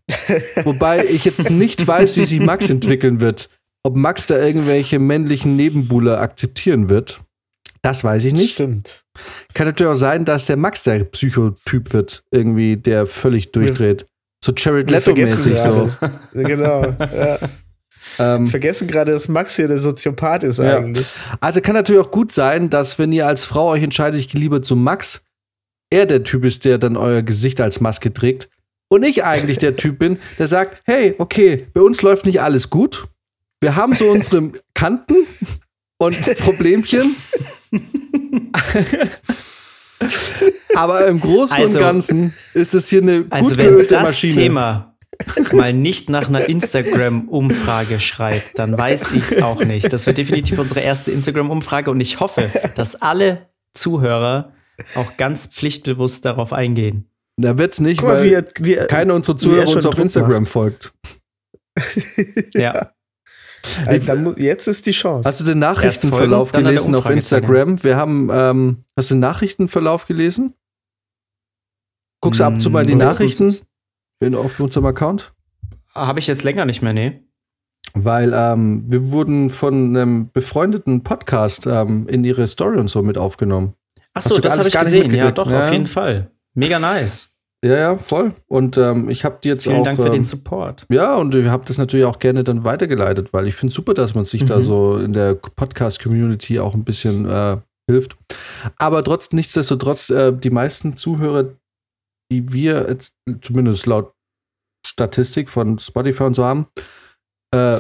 Wobei ich jetzt nicht weiß, wie sich Max entwickeln wird. Ob Max da irgendwelche männlichen Nebenbuhler akzeptieren wird. Das weiß ich nicht. Stimmt. Kann natürlich auch sein, dass der Max der Psychotyp wird, irgendwie, der völlig durchdreht. So Jared Leto-mäßig so. Genau. Ja. Ähm, vergessen gerade, dass Max hier der Soziopath ist ja. eigentlich. Also kann natürlich auch gut sein, dass wenn ihr als Frau euch entscheidet, ich gehe lieber zu Max, er der Typ ist, der dann euer Gesicht als Maske trägt und ich eigentlich der Typ bin, der sagt, hey, okay, bei uns läuft nicht alles gut. Wir haben so unsere Kanten und Problemchen. Aber im Großen also, und Ganzen ist es hier eine also gut geölte Maschine. Also wenn das Thema mal nicht nach einer Instagram-Umfrage schreibt, dann weiß ich es auch nicht. Das wird definitiv unsere erste Instagram-Umfrage und ich hoffe, dass alle Zuhörer auch ganz pflichtbewusst darauf eingehen. Da wird's nicht, mal, weil wir, wir, keiner unserer Zuhörer uns auf Instagram macht. folgt. Ja. Also, jetzt ist die Chance. Hast du den Nachrichtenverlauf folgen, gelesen auf Instagram? Wir haben, ähm, hast du den Nachrichtenverlauf gelesen? Guckst du ab und zu mal die Nachrichten? In, auf unserem Account? Habe ich jetzt länger nicht mehr, nee. Weil ähm, wir wurden von einem befreundeten Podcast ähm, in ihre Story und so mit aufgenommen. Ach so, das habe ich gesehen. Ja, doch, ja. Auf jeden Fall. Mega nice. Ja, ja, voll. Und ähm, ich habe die jetzt Vielen auch... Vielen Dank für ähm, den Support. Ja, und ich habe das natürlich auch gerne dann weitergeleitet, weil ich finde es super, dass man sich mhm. da so in der Podcast-Community auch ein bisschen äh, hilft. Aber trotz, nichtsdestotrotz, äh, die meisten Zuhörer, die wir jetzt, zumindest laut Statistik von Spotify und so haben, äh,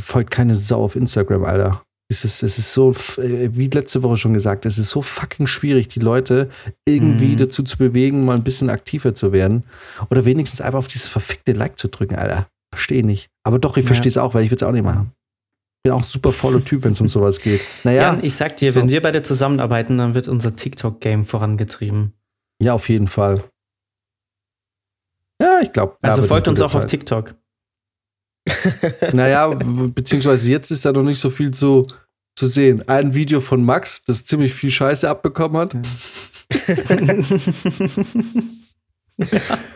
folgt keine Sau auf Instagram, Alter. Es ist, es ist so, wie letzte Woche schon gesagt, es ist so fucking schwierig, die Leute irgendwie mhm. dazu zu bewegen, mal ein bisschen aktiver zu werden. Oder wenigstens einfach auf dieses verfickte Like zu drücken, Alter. Verstehe nicht. Aber doch, ich ja. verstehe es auch, weil ich würde es auch nicht machen. Bin auch ein super voller Typ, wenn es um sowas geht. Naja, Jan, ich sag dir, so. Wenn wir beide zusammenarbeiten, dann wird unser TikTok-Game vorangetrieben. Ja, auf jeden Fall. Ja, ich glaube. Also folgt uns auch Zeit. auf TikTok. Naja, beziehungsweise jetzt ist da noch nicht so viel zu, zu sehen. Ein Video von Max, das ziemlich viel Scheiße abbekommen hat.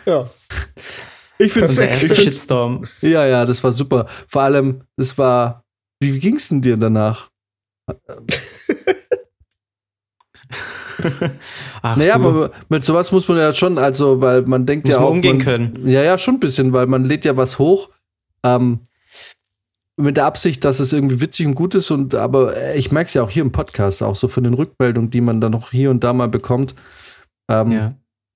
Ja. ja. Ich finde das der erste Shitstorm. Ja, ja, das war super. Vor allem, das war. Wie ging's denn dir danach? Ach, naja, du. aber mit sowas muss man ja schon, also, weil man denkt muss ja auch. Man umgehen man, können. Ja, ja, schon ein bisschen, weil man lädt ja was hoch. Ähm, mit der Absicht, dass es irgendwie witzig und gut ist. Und aber ich merke es ja auch hier im Podcast, auch so von den Rückmeldungen, die man dann noch hier und da mal bekommt. Ähm, ja.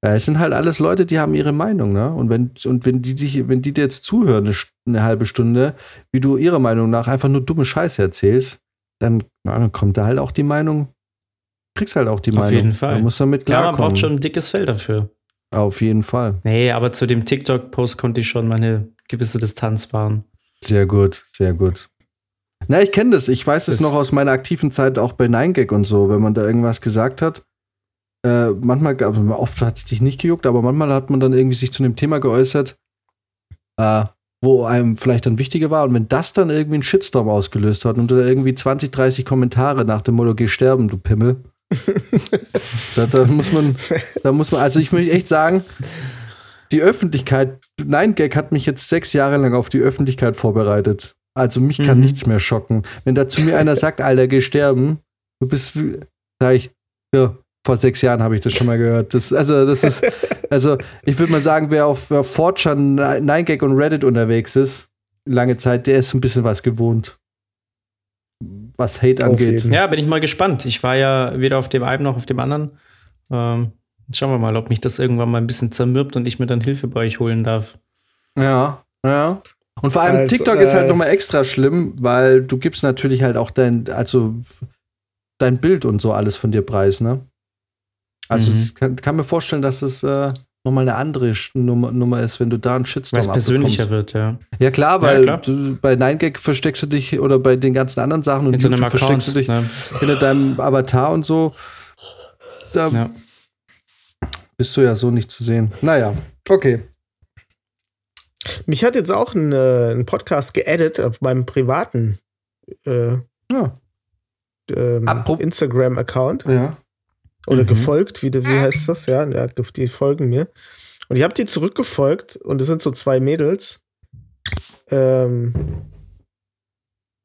ja. Es sind halt alles Leute, die haben ihre Meinung, ne? Und wenn, und wenn die dich, wenn die dir jetzt zuhören, eine, eine halbe Stunde, wie du ihrer Meinung nach einfach nur dumme Scheiße erzählst, dann, na, dann kommt da halt auch die Meinung. Kriegst halt auch die Meinung. Auf jeden Fall. Man muss damit klarkommen. Ja, man braucht schon ein dickes Fell dafür. Auf jeden Fall. Nee, aber zu dem TikTok-Post konnte ich schon meine gewisse Distanz wahren. Sehr gut, sehr gut. Na, ich kenne das. Ich weiß es noch aus meiner aktiven Zeit auch bei neun gag und so, wenn man da irgendwas gesagt hat. Äh, manchmal, oft hat es dich nicht gejuckt, aber manchmal hat man dann irgendwie sich zu einem Thema geäußert, äh, wo einem vielleicht dann wichtiger war. Und wenn das dann irgendwie einen Shitstorm ausgelöst hat und da irgendwie zwanzig, dreißig Kommentare nach dem Motto, geh sterben, du Pimmel. da, da muss man, da muss man, also ich will echt sagen, die Öffentlichkeit, neun gag hat mich jetzt sechs Jahre lang auf die Öffentlichkeit vorbereitet. Also mich kann mhm. nichts mehr schocken. Wenn da zu mir einer sagt, Alter, geh sterben, du bist, sag ich, ja, vor sechs Jahren habe ich das schon mal gehört. Das, also das ist, also ich würde mal sagen, wer auf four chan, neun gag und Reddit unterwegs ist, lange Zeit, der ist ein bisschen was gewohnt. Was Hate angeht. Ja, bin ich mal gespannt. Ich war ja weder auf dem einen noch auf dem anderen. Ähm, schauen wir mal, ob mich das irgendwann mal ein bisschen zermürbt und ich mir dann Hilfe bei euch holen darf. Ja, ja. Und vor allem also, TikTok äh, ist halt nochmal extra schlimm, weil du gibst natürlich halt auch dein, also dein Bild und so alles von dir preis, ne? Also ich mhm. kann, kann mir vorstellen, dass es äh, nochmal eine andere Nummer, Nummer ist, wenn du da einen Shitstorm abbekommst. Weil es persönlicher wird, ja. Ja klar, weil ja, klar. Du, bei neun gag versteckst du dich oder bei den ganzen anderen Sachen und hinter YouTube Account, versteckst du dich ne? hinter deinem Avatar und so. Da ja. bist du ja so nicht zu sehen. Naja, okay. Mich hat jetzt auch ein, äh, ein Podcast geaddet auf meinem privaten äh, ja. ähm, Instagram-Account. Ja. Oder mhm. gefolgt, wie, wie heißt das? Ja, die folgen mir. Und ich habe die zurückgefolgt und es sind so zwei Mädels. Ähm,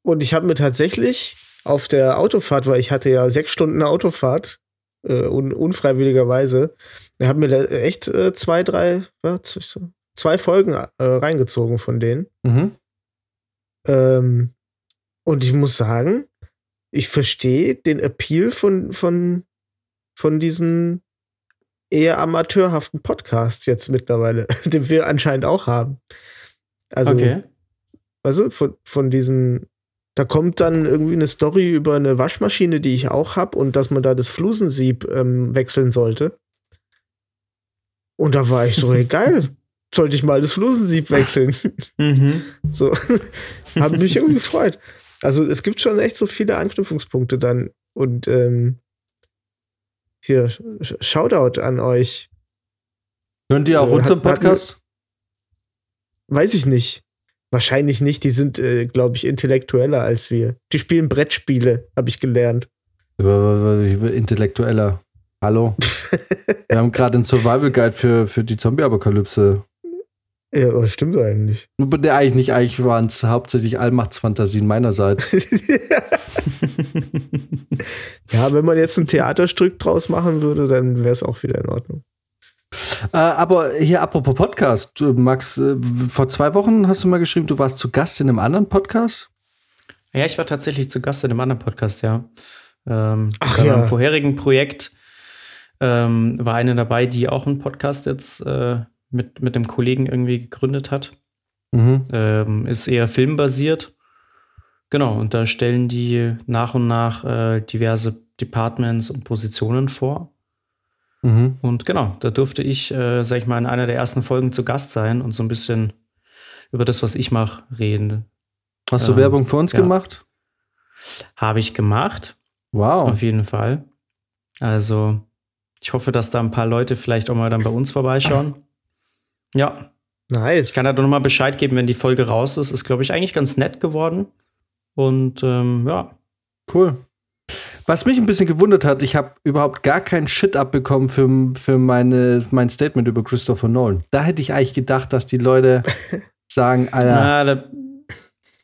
und ich habe mir tatsächlich auf der Autofahrt, weil ich hatte ja sechs Stunden Autofahrt, äh, un- unfreiwilligerweise, da haben mir echt äh, zwei, drei, ja, zwei Folgen äh, reingezogen von denen. Mhm. Ähm, und ich muss sagen, ich verstehe den Appeal von, von, von diesen eher amateurhaften Podcasts jetzt mittlerweile, den wir anscheinend auch haben. Also, okay. Also von, von diesen, da kommt dann irgendwie eine Story über eine Waschmaschine, die ich auch habe, und dass man da das Flusensieb ähm, wechseln sollte. Und da war ich so, hey, geil, sollte ich mal das Flusensieb wechseln. Mhm. So, hat mich irgendwie gefreut. Also es gibt schon echt so viele Anknüpfungspunkte dann. Und ähm, hier, Shoutout an euch. Hören die auch äh, unseren Podcast? Hat, weiß ich nicht. Wahrscheinlich nicht. Die sind, äh, glaube ich, intellektueller als wir. Die spielen Brettspiele, habe ich gelernt. Intellektueller. Hallo? Wir haben gerade einen Survival Guide für, für die Zombie-Apokalypse. Ja, aber stimmt eigentlich. Der eigentlich nicht, eigentlich waren es hauptsächlich Allmachtsfantasien meinerseits. Ja, wenn man jetzt ein Theaterstück draus machen würde, dann wäre es auch wieder in Ordnung. Äh, aber hier, apropos Podcast, Max, äh, vor zwei Wochen hast du mal geschrieben, du warst zu Gast in einem anderen Podcast? Ja, ich war tatsächlich zu Gast in einem anderen Podcast, ja. Ähm, Ach bei ja. Beim vorherigen Projekt ähm, war eine dabei, die auch einen Podcast jetzt äh, mit, mit einem Kollegen irgendwie gegründet hat. Mhm. Ähm, ist eher filmbasiert. Genau, und da stellen die nach und nach äh, diverse Departments und Positionen vor. Mhm. Und genau, da durfte ich, äh, sag ich mal, in einer der ersten Folgen zu Gast sein und so ein bisschen über das, was ich mache, reden. Hast du ähm, Werbung für uns ja. gemacht? Habe ich gemacht. Wow. Auf jeden Fall. Also, ich hoffe, dass da ein paar Leute vielleicht auch mal dann bei uns vorbeischauen. Ja. Nice. Ich kann da doch nochmal Bescheid geben, wenn die Folge raus ist. Ist, glaube ich, eigentlich ganz nett geworden. Und ähm, ja. Cool. Was mich ein bisschen gewundert hat, ich habe überhaupt gar keinen Shit abbekommen für, für meine, mein Statement über Christopher Nolan. Da hätte ich eigentlich gedacht, dass die Leute sagen, Alter. Na, da,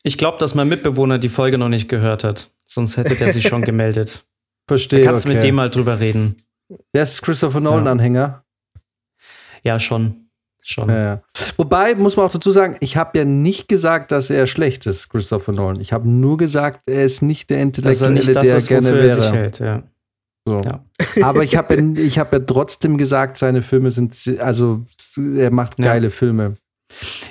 ich glaube, dass mein Mitbewohner die Folge noch nicht gehört hat. Sonst hätte der sich schon gemeldet. Verstehe. Da kannst okay. du mit dem mal drüber reden. Der ist Christopher Nolan-Anhänger. Ja, ja schon. Schon. Ja, ja. Wobei, muss man auch dazu sagen, ich habe ja nicht gesagt, dass er schlecht ist, Christopher Nolan. Ich habe nur gesagt, er ist nicht der Intellektuelle, nicht das, der ist, gerne wäre. Er sich hält, ja. So. Ja. Aber ich habe ja, ich hab ja trotzdem gesagt, seine Filme sind, also er macht geile ja. Filme.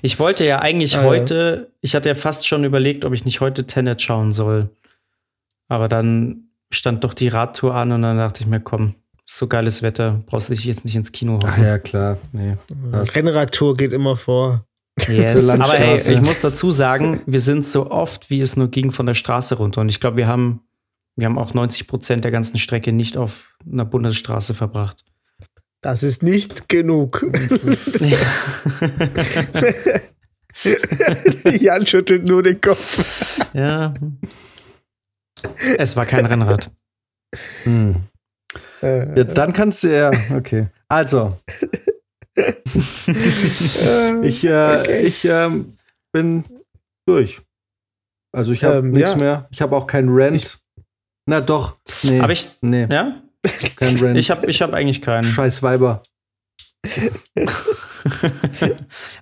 Ich wollte ja eigentlich ah, heute, ich hatte ja fast schon überlegt, ob ich nicht heute Tenet schauen soll. Aber dann stand doch die Radtour an und dann dachte ich mir, komm. So geiles Wetter, brauchst du dich jetzt nicht ins Kino holen. Ach ja, klar. Nee. Rennradtour geht immer vor. Yes. Aber hey, ich muss dazu sagen, wir sind so oft, wie es nur ging, von der Straße runter. Und ich glaube, wir haben, wir haben auch neunzig Prozent der ganzen Strecke nicht auf einer Bundesstraße verbracht. Das ist nicht genug. Jan schüttelt nur den Kopf. Ja. Es war kein Rennrad. Hm. Ja, dann kannst du ja, okay. Also, ich, äh, okay. ich äh, bin durch. Also ich habe ähm, nichts ja. mehr. Ich habe auch keinen Rant. Ich, Na doch. Nee, hab ich? Nee. Ja? Kein Rant. Ich habe ich hab eigentlich keinen. Scheiß Weiber.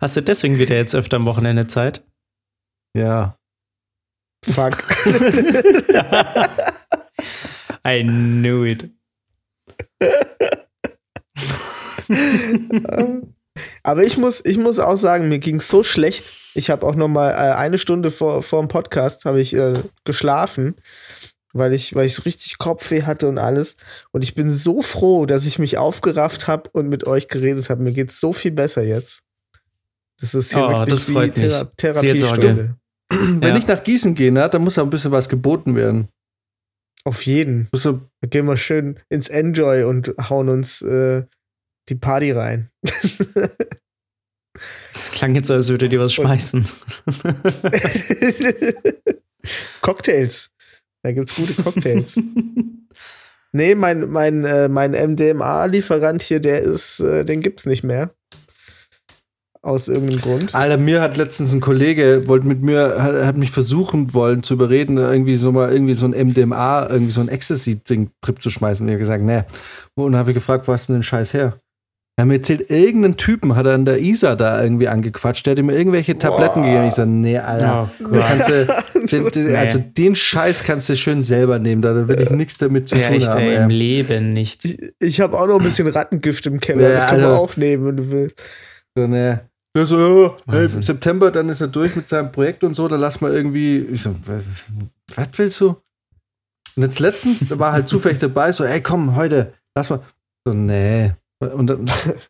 Hast du deswegen wieder jetzt öfter am Wochenende Zeit? Ja. Fuck. I knew it. Aber ich muss, ich muss auch sagen, mir ging es so schlecht. Ich habe auch noch mal äh, eine Stunde vor, vor dem Podcast habe ich äh, geschlafen, weil ich, weil ich so richtig Kopfweh hatte und alles. Und ich bin so froh, dass ich mich aufgerafft habe und mit euch geredet habe. Mir geht es so viel besser jetzt. Das ist hier oh, wirklich wie Thera- Therapiestunde. Wenn ja. ich nach Gießen gehe, ne, dann muss da ein bisschen was geboten werden. Auf jeden. Da gehen wir schön ins Enjoy und hauen uns äh, die Party rein. Das klang jetzt so, als würde dir was schmeißen. Cocktails. Da gibt's gute Cocktails. Nee, mein, mein, äh, mein M D M A-Lieferant hier, der ist, äh, den gibt's nicht mehr. aus irgendeinem Grund. Alter, mir hat letztens ein Kollege, wollte mit mir, hat, hat mich versuchen wollen zu überreden, irgendwie so mal irgendwie so ein M D M A, irgendwie so ein Ecstasy-Ding-Trip zu schmeißen. Und ich habe gesagt, ne. Und dann habe ich gefragt, was ist denn den Scheiß her? Er hat mir erzählt, irgendeinen Typen hat er an der Isar da irgendwie angequatscht, der hat ihm irgendwelche Tabletten wow. gegeben. Ich sage, nee, Alter, oh, du kannst du, den, den, nee. also den Scheiß kannst du schön selber nehmen, da will ich nichts damit zu ja, tun nicht, haben. Ey, im Leben nicht. Ich, ich habe auch noch ein bisschen Rattengift im Keller, ja, das können also, wir auch nehmen, wenn du willst. So, ne. Ja, so, oh, hey, im September, dann ist er durch mit seinem Projekt und so, dann lass mal irgendwie, ich so, was, was willst du? Und jetzt letztens war halt zufällig dabei, so, ey, komm, heute, lass mal. So, nee. Und dann,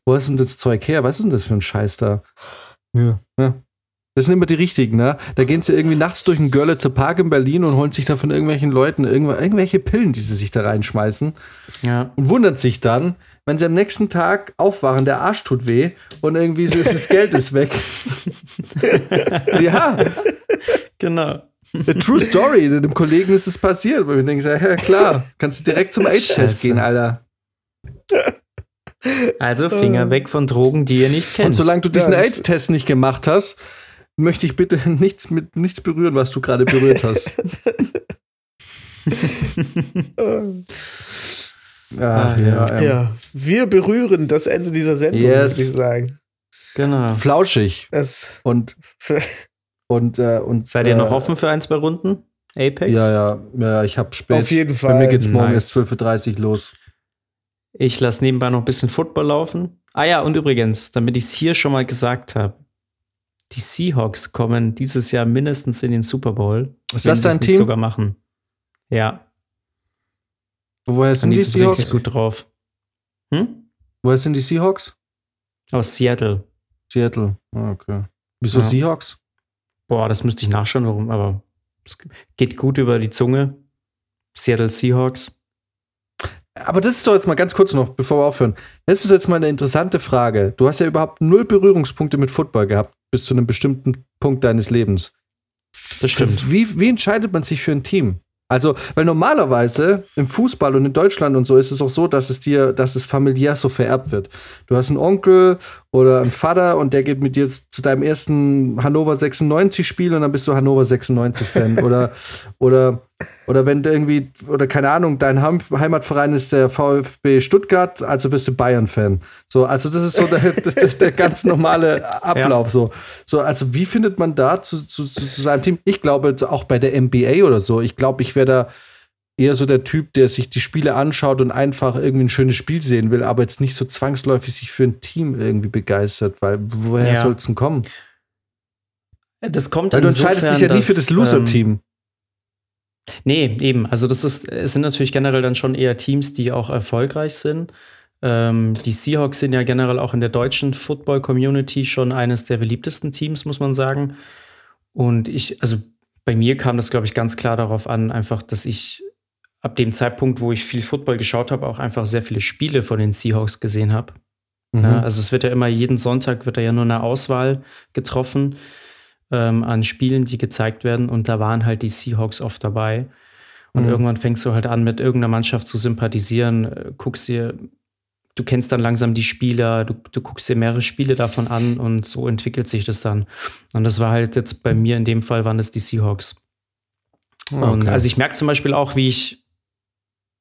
wo ist denn das Zeug her? Was ist denn das für ein Scheiß da? Ja. ja. Das sind immer die richtigen, ne? Da gehen sie irgendwie nachts durch den Görlitzer Park in Berlin und holen sich da von irgendwelchen Leuten irgendw- irgendwelche Pillen, die sie sich da reinschmeißen. Ja. Und wundern sich dann, wenn sie am nächsten Tag aufwachen, der Arsch tut weh und irgendwie so, das Geld ist weg. Ja. Genau. A true story. Dem Kollegen ist es passiert. Weil ich denke, ja klar, kannst du direkt zum AIDS-Test gehen, Alter. Also Finger weg von Drogen, die ihr nicht kennt. Und solange du diesen ja, AIDS-Test nicht gemacht hast, möchte ich bitte nichts mit nichts berühren, was du gerade berührt hast. Ach, ja, ja. ja, wir berühren das Ende dieser Sendung, yes. würde ich sagen. Genau. Flauschig. Das und und äh, und seid äh, ihr noch offen für ein, zwei Runden? Apex? Ja, ja, ja. Ich habe spät. Auf jeden Fall. Bei mir geht's morgen erst nice. zwölf Uhr dreißig los. Ich lasse nebenbei noch ein bisschen Football laufen. Ah ja, und übrigens, damit ich es hier schon mal gesagt habe, die Seahawks kommen dieses Jahr mindestens in den Super Bowl. Ist das dein Team? Sogar machen. Ja. Woher sind die Seahawks? Richtig gut drauf. Hm? Woher sind die Seahawks? Aus Seattle. Seattle, ah, okay. Wieso ja. Seahawks? Boah, das müsste ich nachschauen, warum, aber es geht gut über die Zunge. Seattle Seahawks. Aber das ist doch jetzt mal ganz kurz noch, bevor wir aufhören. Das ist jetzt mal eine interessante Frage. Du hast ja überhaupt null Berührungspunkte mit Football gehabt, bis zu einem bestimmten Punkt deines Lebens. Das stimmt. Wie, wie entscheidet man sich für ein Team? Also, weil normalerweise im Fußball und in Deutschland und so ist es auch so, dass es dir, dass es familiär so vererbt wird. Du hast einen Onkel oder einen Vater und der geht mit dir zu deinem ersten Hannover sechsundneunzig Spiel und dann bist du Hannover sechsundneunzig Fan oder oder oder wenn du irgendwie oder keine Ahnung, dein Heimatverein ist der VfB Stuttgart, also bist du Bayern Fan. So, also das ist so der, der, der ganz normale Ablauf ja. so. So, also wie findet man da zu, zu, zu, zu seinem Team? Ich glaube auch bei der N B A oder so. Ich glaube, ich wäre da eher so der Typ, der sich die Spiele anschaut und einfach irgendwie ein schönes Spiel sehen will, aber jetzt nicht so zwangsläufig sich für ein Team irgendwie begeistert, weil woher ja. soll es denn kommen? Das kommt weil du entscheidest dich ja nie für das Loser-Team. Ähm, nee, eben. Also das ist, es sind natürlich generell dann schon eher Teams, die auch erfolgreich sind. Ähm, die Seahawks sind ja generell auch in der deutschen Football-Community schon eines der beliebtesten Teams, muss man sagen. Und ich, also bei mir kam das, glaube ich, ganz klar darauf an, einfach, dass ich ab dem Zeitpunkt, wo ich viel Football geschaut habe, auch einfach sehr viele Spiele von den Seahawks gesehen habe. Mhm. Ja, also es wird ja immer, jeden Sonntag wird da ja nur eine Auswahl getroffen ähm, an Spielen, die gezeigt werden. Und da waren halt die Seahawks oft dabei. Und mhm. irgendwann fängst du halt an, mit irgendeiner Mannschaft zu sympathisieren. Guckst dir, du kennst dann langsam die Spieler, du, du guckst dir mehrere Spiele davon an und so entwickelt sich das dann. Und das war halt jetzt bei mir in dem Fall, waren das die Seahawks. Okay. Und also ich merke zum Beispiel auch, wie ich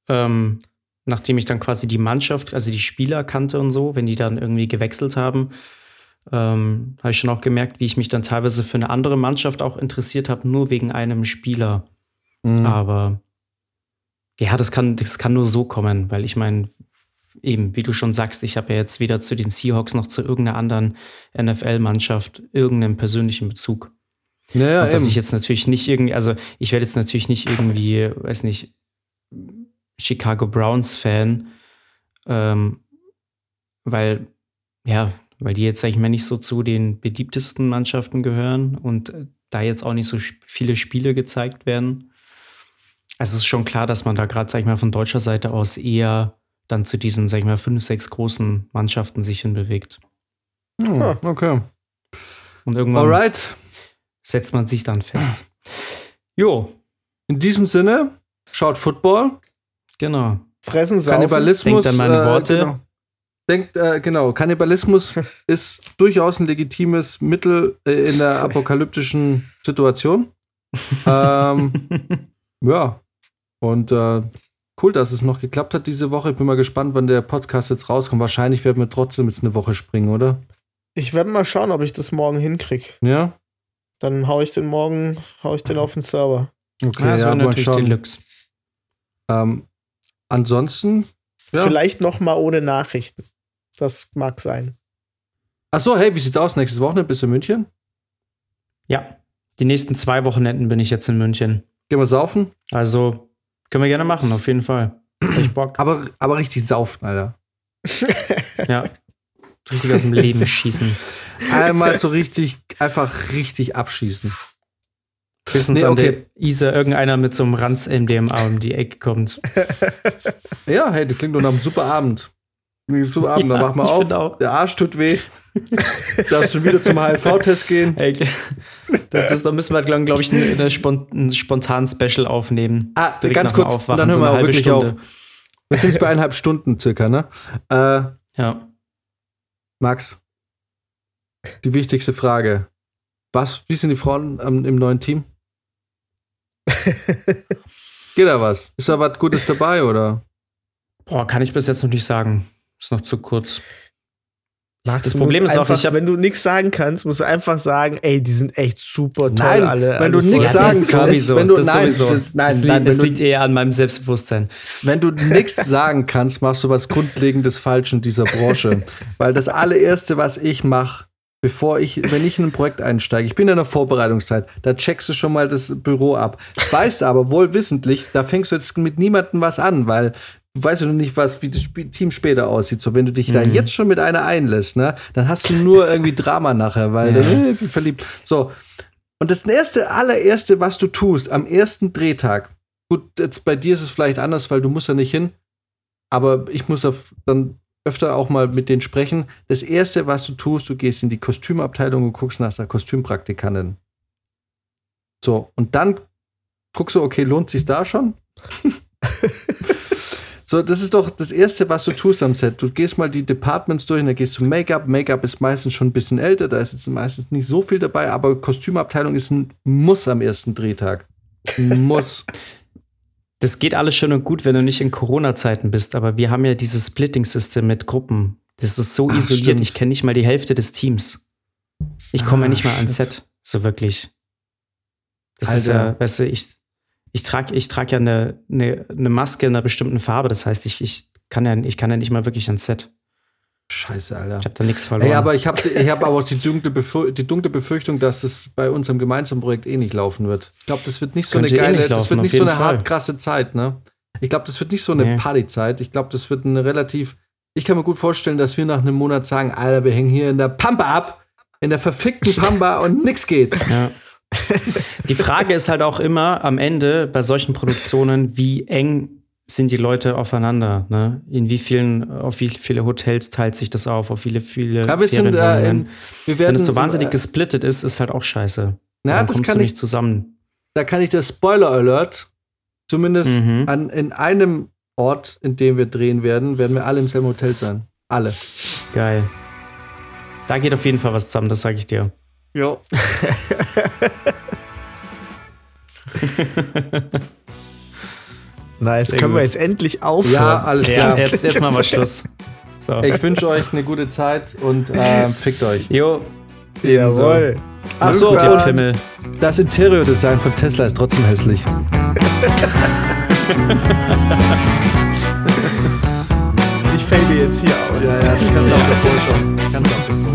Ähm, nachdem ich dann quasi die Mannschaft, also die Spieler kannte und so, wenn die dann irgendwie gewechselt haben, ähm, habe ich schon auch gemerkt, wie ich mich dann teilweise für eine andere Mannschaft auch interessiert habe, nur wegen einem Spieler. Mhm. Aber ja, das kann, das kann nur so kommen, weil ich meine, eben, wie du schon sagst, ich habe ja jetzt weder zu den Seahawks noch zu irgendeiner anderen N F L-Mannschaft irgendeinen persönlichen Bezug. Ja, ja, und dass eben. ich jetzt natürlich nicht irgendwie, also ich werde jetzt natürlich nicht irgendwie, weiß nicht, Chicago Browns-Fan, ähm, weil, ja, weil die jetzt, sag ich mal, nicht so zu den beliebtesten Mannschaften gehören und da jetzt auch nicht so viele Spiele gezeigt werden. Also es ist schon klar, dass man da gerade, sag ich mal, von deutscher Seite aus eher dann zu diesen, sag ich mal, fünf, sechs großen Mannschaften sich hinbewegt. Ja, okay. Und irgendwann Alright. setzt man sich dann fest. Jo. In diesem Sinne, schaut Football. Genau. Fressen, saufen. Kannibalismus. Denkt an meine Worte. Äh, genau. denkt, äh, genau, Kannibalismus ist durchaus ein legitimes Mittel äh, in der apokalyptischen Situation. ähm, ja, und äh, cool, dass es noch geklappt hat diese Woche. Ich bin mal gespannt, wann der Podcast jetzt rauskommt. Wahrscheinlich werden wir trotzdem jetzt eine Woche springen, oder? Ich werde mal schauen, ob ich das morgen hinkriege. Ja? Dann hau ich den morgen, hau ich den auf den Server. Okay, das wäre natürlich Deluxe. Ähm, ansonsten ja. Vielleicht noch mal ohne Nachrichten. Das mag sein. Ach so, hey, wie sieht's aus? Nächstes Wochenende bist du in München? Ja, die nächsten zwei Wochenenden bin ich jetzt in München. Gehen wir saufen? Also, können wir gerne machen, auf jeden Fall. Hab ich Bock. Aber, aber richtig saufen, Alter. Ja. Richtig aus dem Leben schießen. Einmal so richtig, einfach richtig abschießen. Bis uns nee, an okay. der Isar irgendeiner mit so einem Ranz-M D M A um die Ecke kommt. Ja, hey, das klingt doch nach einem super Abend. Super Abend, ja, dann mach mal auf. Auch. Der Arsch tut weh. Darfst schon wieder zum H I V-Test gehen. Hey, das ist, da müssen wir, glaube ich, ein, ein spontan Special aufnehmen. Ah, direkt ganz kurz, aufwachen, dann hören wir so auch wirklich Stunde. Auf. Wir sind jetzt bei eineinhalb Stunden circa, ne? Äh, ja. Max, die wichtigste Frage. Was, wie sind die Frauen am, im neuen Team? Geht da was? Ist da was Gutes dabei, oder? Boah, kann ich bis jetzt noch nicht sagen. Ist noch zu kurz. Max, das Problem ist einfach, auch, ich hab, wenn du nichts sagen kannst, musst du einfach sagen, ey, die sind echt super toll, nein, alle. Wenn du nichts sagen kannst, wenn du nein, das liegt eher an meinem Selbstbewusstsein. Wenn du nichts sagen kannst, machst du was Grundlegendes falsch in dieser Branche. Weil das allererste, was ich mache, bevor ich, wenn ich in ein Projekt einsteige, ich bin in der Vorbereitungszeit, da checkst du schon mal das Büro ab. Weißt aber wohl wissentlich, da fängst du jetzt mit niemandem was an, weil du weißt ja noch nicht, was, wie das Team später aussieht. So, wenn du dich mhm. da jetzt schon mit einer einlässt, ne, dann hast du nur irgendwie Drama nachher, weil ja. du, ich bin verliebt. So. Und das erste, allererste, was du tust am ersten Drehtag, gut, jetzt bei dir ist es vielleicht anders, weil du musst da nicht hin, aber ich muss da dann öfter auch mal mit denen sprechen. Das erste, was du tust, du gehst in die Kostümabteilung und guckst nach der Kostümpraktikantin. So. Und dann guckst du, okay, lohnt sich's da schon? So, das ist doch das Erste, was du tust am Set. Du gehst mal die Departments durch und dann gehst du Make-up. Make-up ist meistens schon ein bisschen älter, da ist jetzt meistens nicht so viel dabei, aber Kostümabteilung ist ein Muss am ersten Drehtag. Ein Muss. Das geht alles schön und gut, wenn du nicht in Corona-Zeiten bist, aber wir haben ja dieses Splitting-System mit Gruppen. Das ist so Ach, isoliert, stimmt. Ich kenne nicht mal die Hälfte des Teams. Ich komme ah, ja nicht mal shit. ans Set, so wirklich. Das Alter. ist ja, weißt du, ich... Ich trage ich trag ja eine, eine, eine Maske in einer bestimmten Farbe. Das heißt, ich, ich, kann ja, ich kann ja nicht mal wirklich ans Set. Scheiße, Alter. Ich hab da nichts verloren. Ey, aber ich habe ich hab auch die dunkle, Befür- die dunkle Befürchtung, dass das bei unserem gemeinsamen Projekt eh nicht laufen wird. Ich glaube, das wird nicht das so eine geile, eh laufen, das wird nicht so eine Fall. hart krasse Zeit, ne? Ich glaube, das wird nicht so eine nee. Partyzeit. Ich glaube, das wird eine relativ. Ich kann mir gut vorstellen, dass wir nach einem Monat sagen, Alter, wir hängen hier in der Pampa ab, in der verfickten Pampa und nix geht. Ja. Die Frage ist halt auch immer am Ende bei solchen Produktionen, wie eng sind die Leute aufeinander? Ne? In wie vielen, auf wie viele Hotels teilt sich das auf? Auf wie viele, viele sind, äh, in, wir werden, wenn es so wahnsinnig äh, gesplittet ist, ist halt auch scheiße. Na, dann das kommst kann du nicht ich, zusammen. Da kann ich das Spoiler Alert, zumindest mhm. an, in einem Ort, in dem wir drehen werden, werden wir alle im selben Hotel sein. Alle. Geil. Da geht auf jeden Fall was zusammen, das sage ich dir. Ja. Nice, können gut. wir jetzt endlich aufhören. Ja, alles klar. Ja, jetzt, jetzt machen wir Schluss. So. Ich wünsche euch eine gute Zeit und äh, fickt euch. Jo. Jawohl. Achso, das Interior-Design von Tesla ist trotzdem hässlich. Ich fade jetzt hier aus. Ja, ja, das kannst du ja. auch davor schon. Kannst auch davor.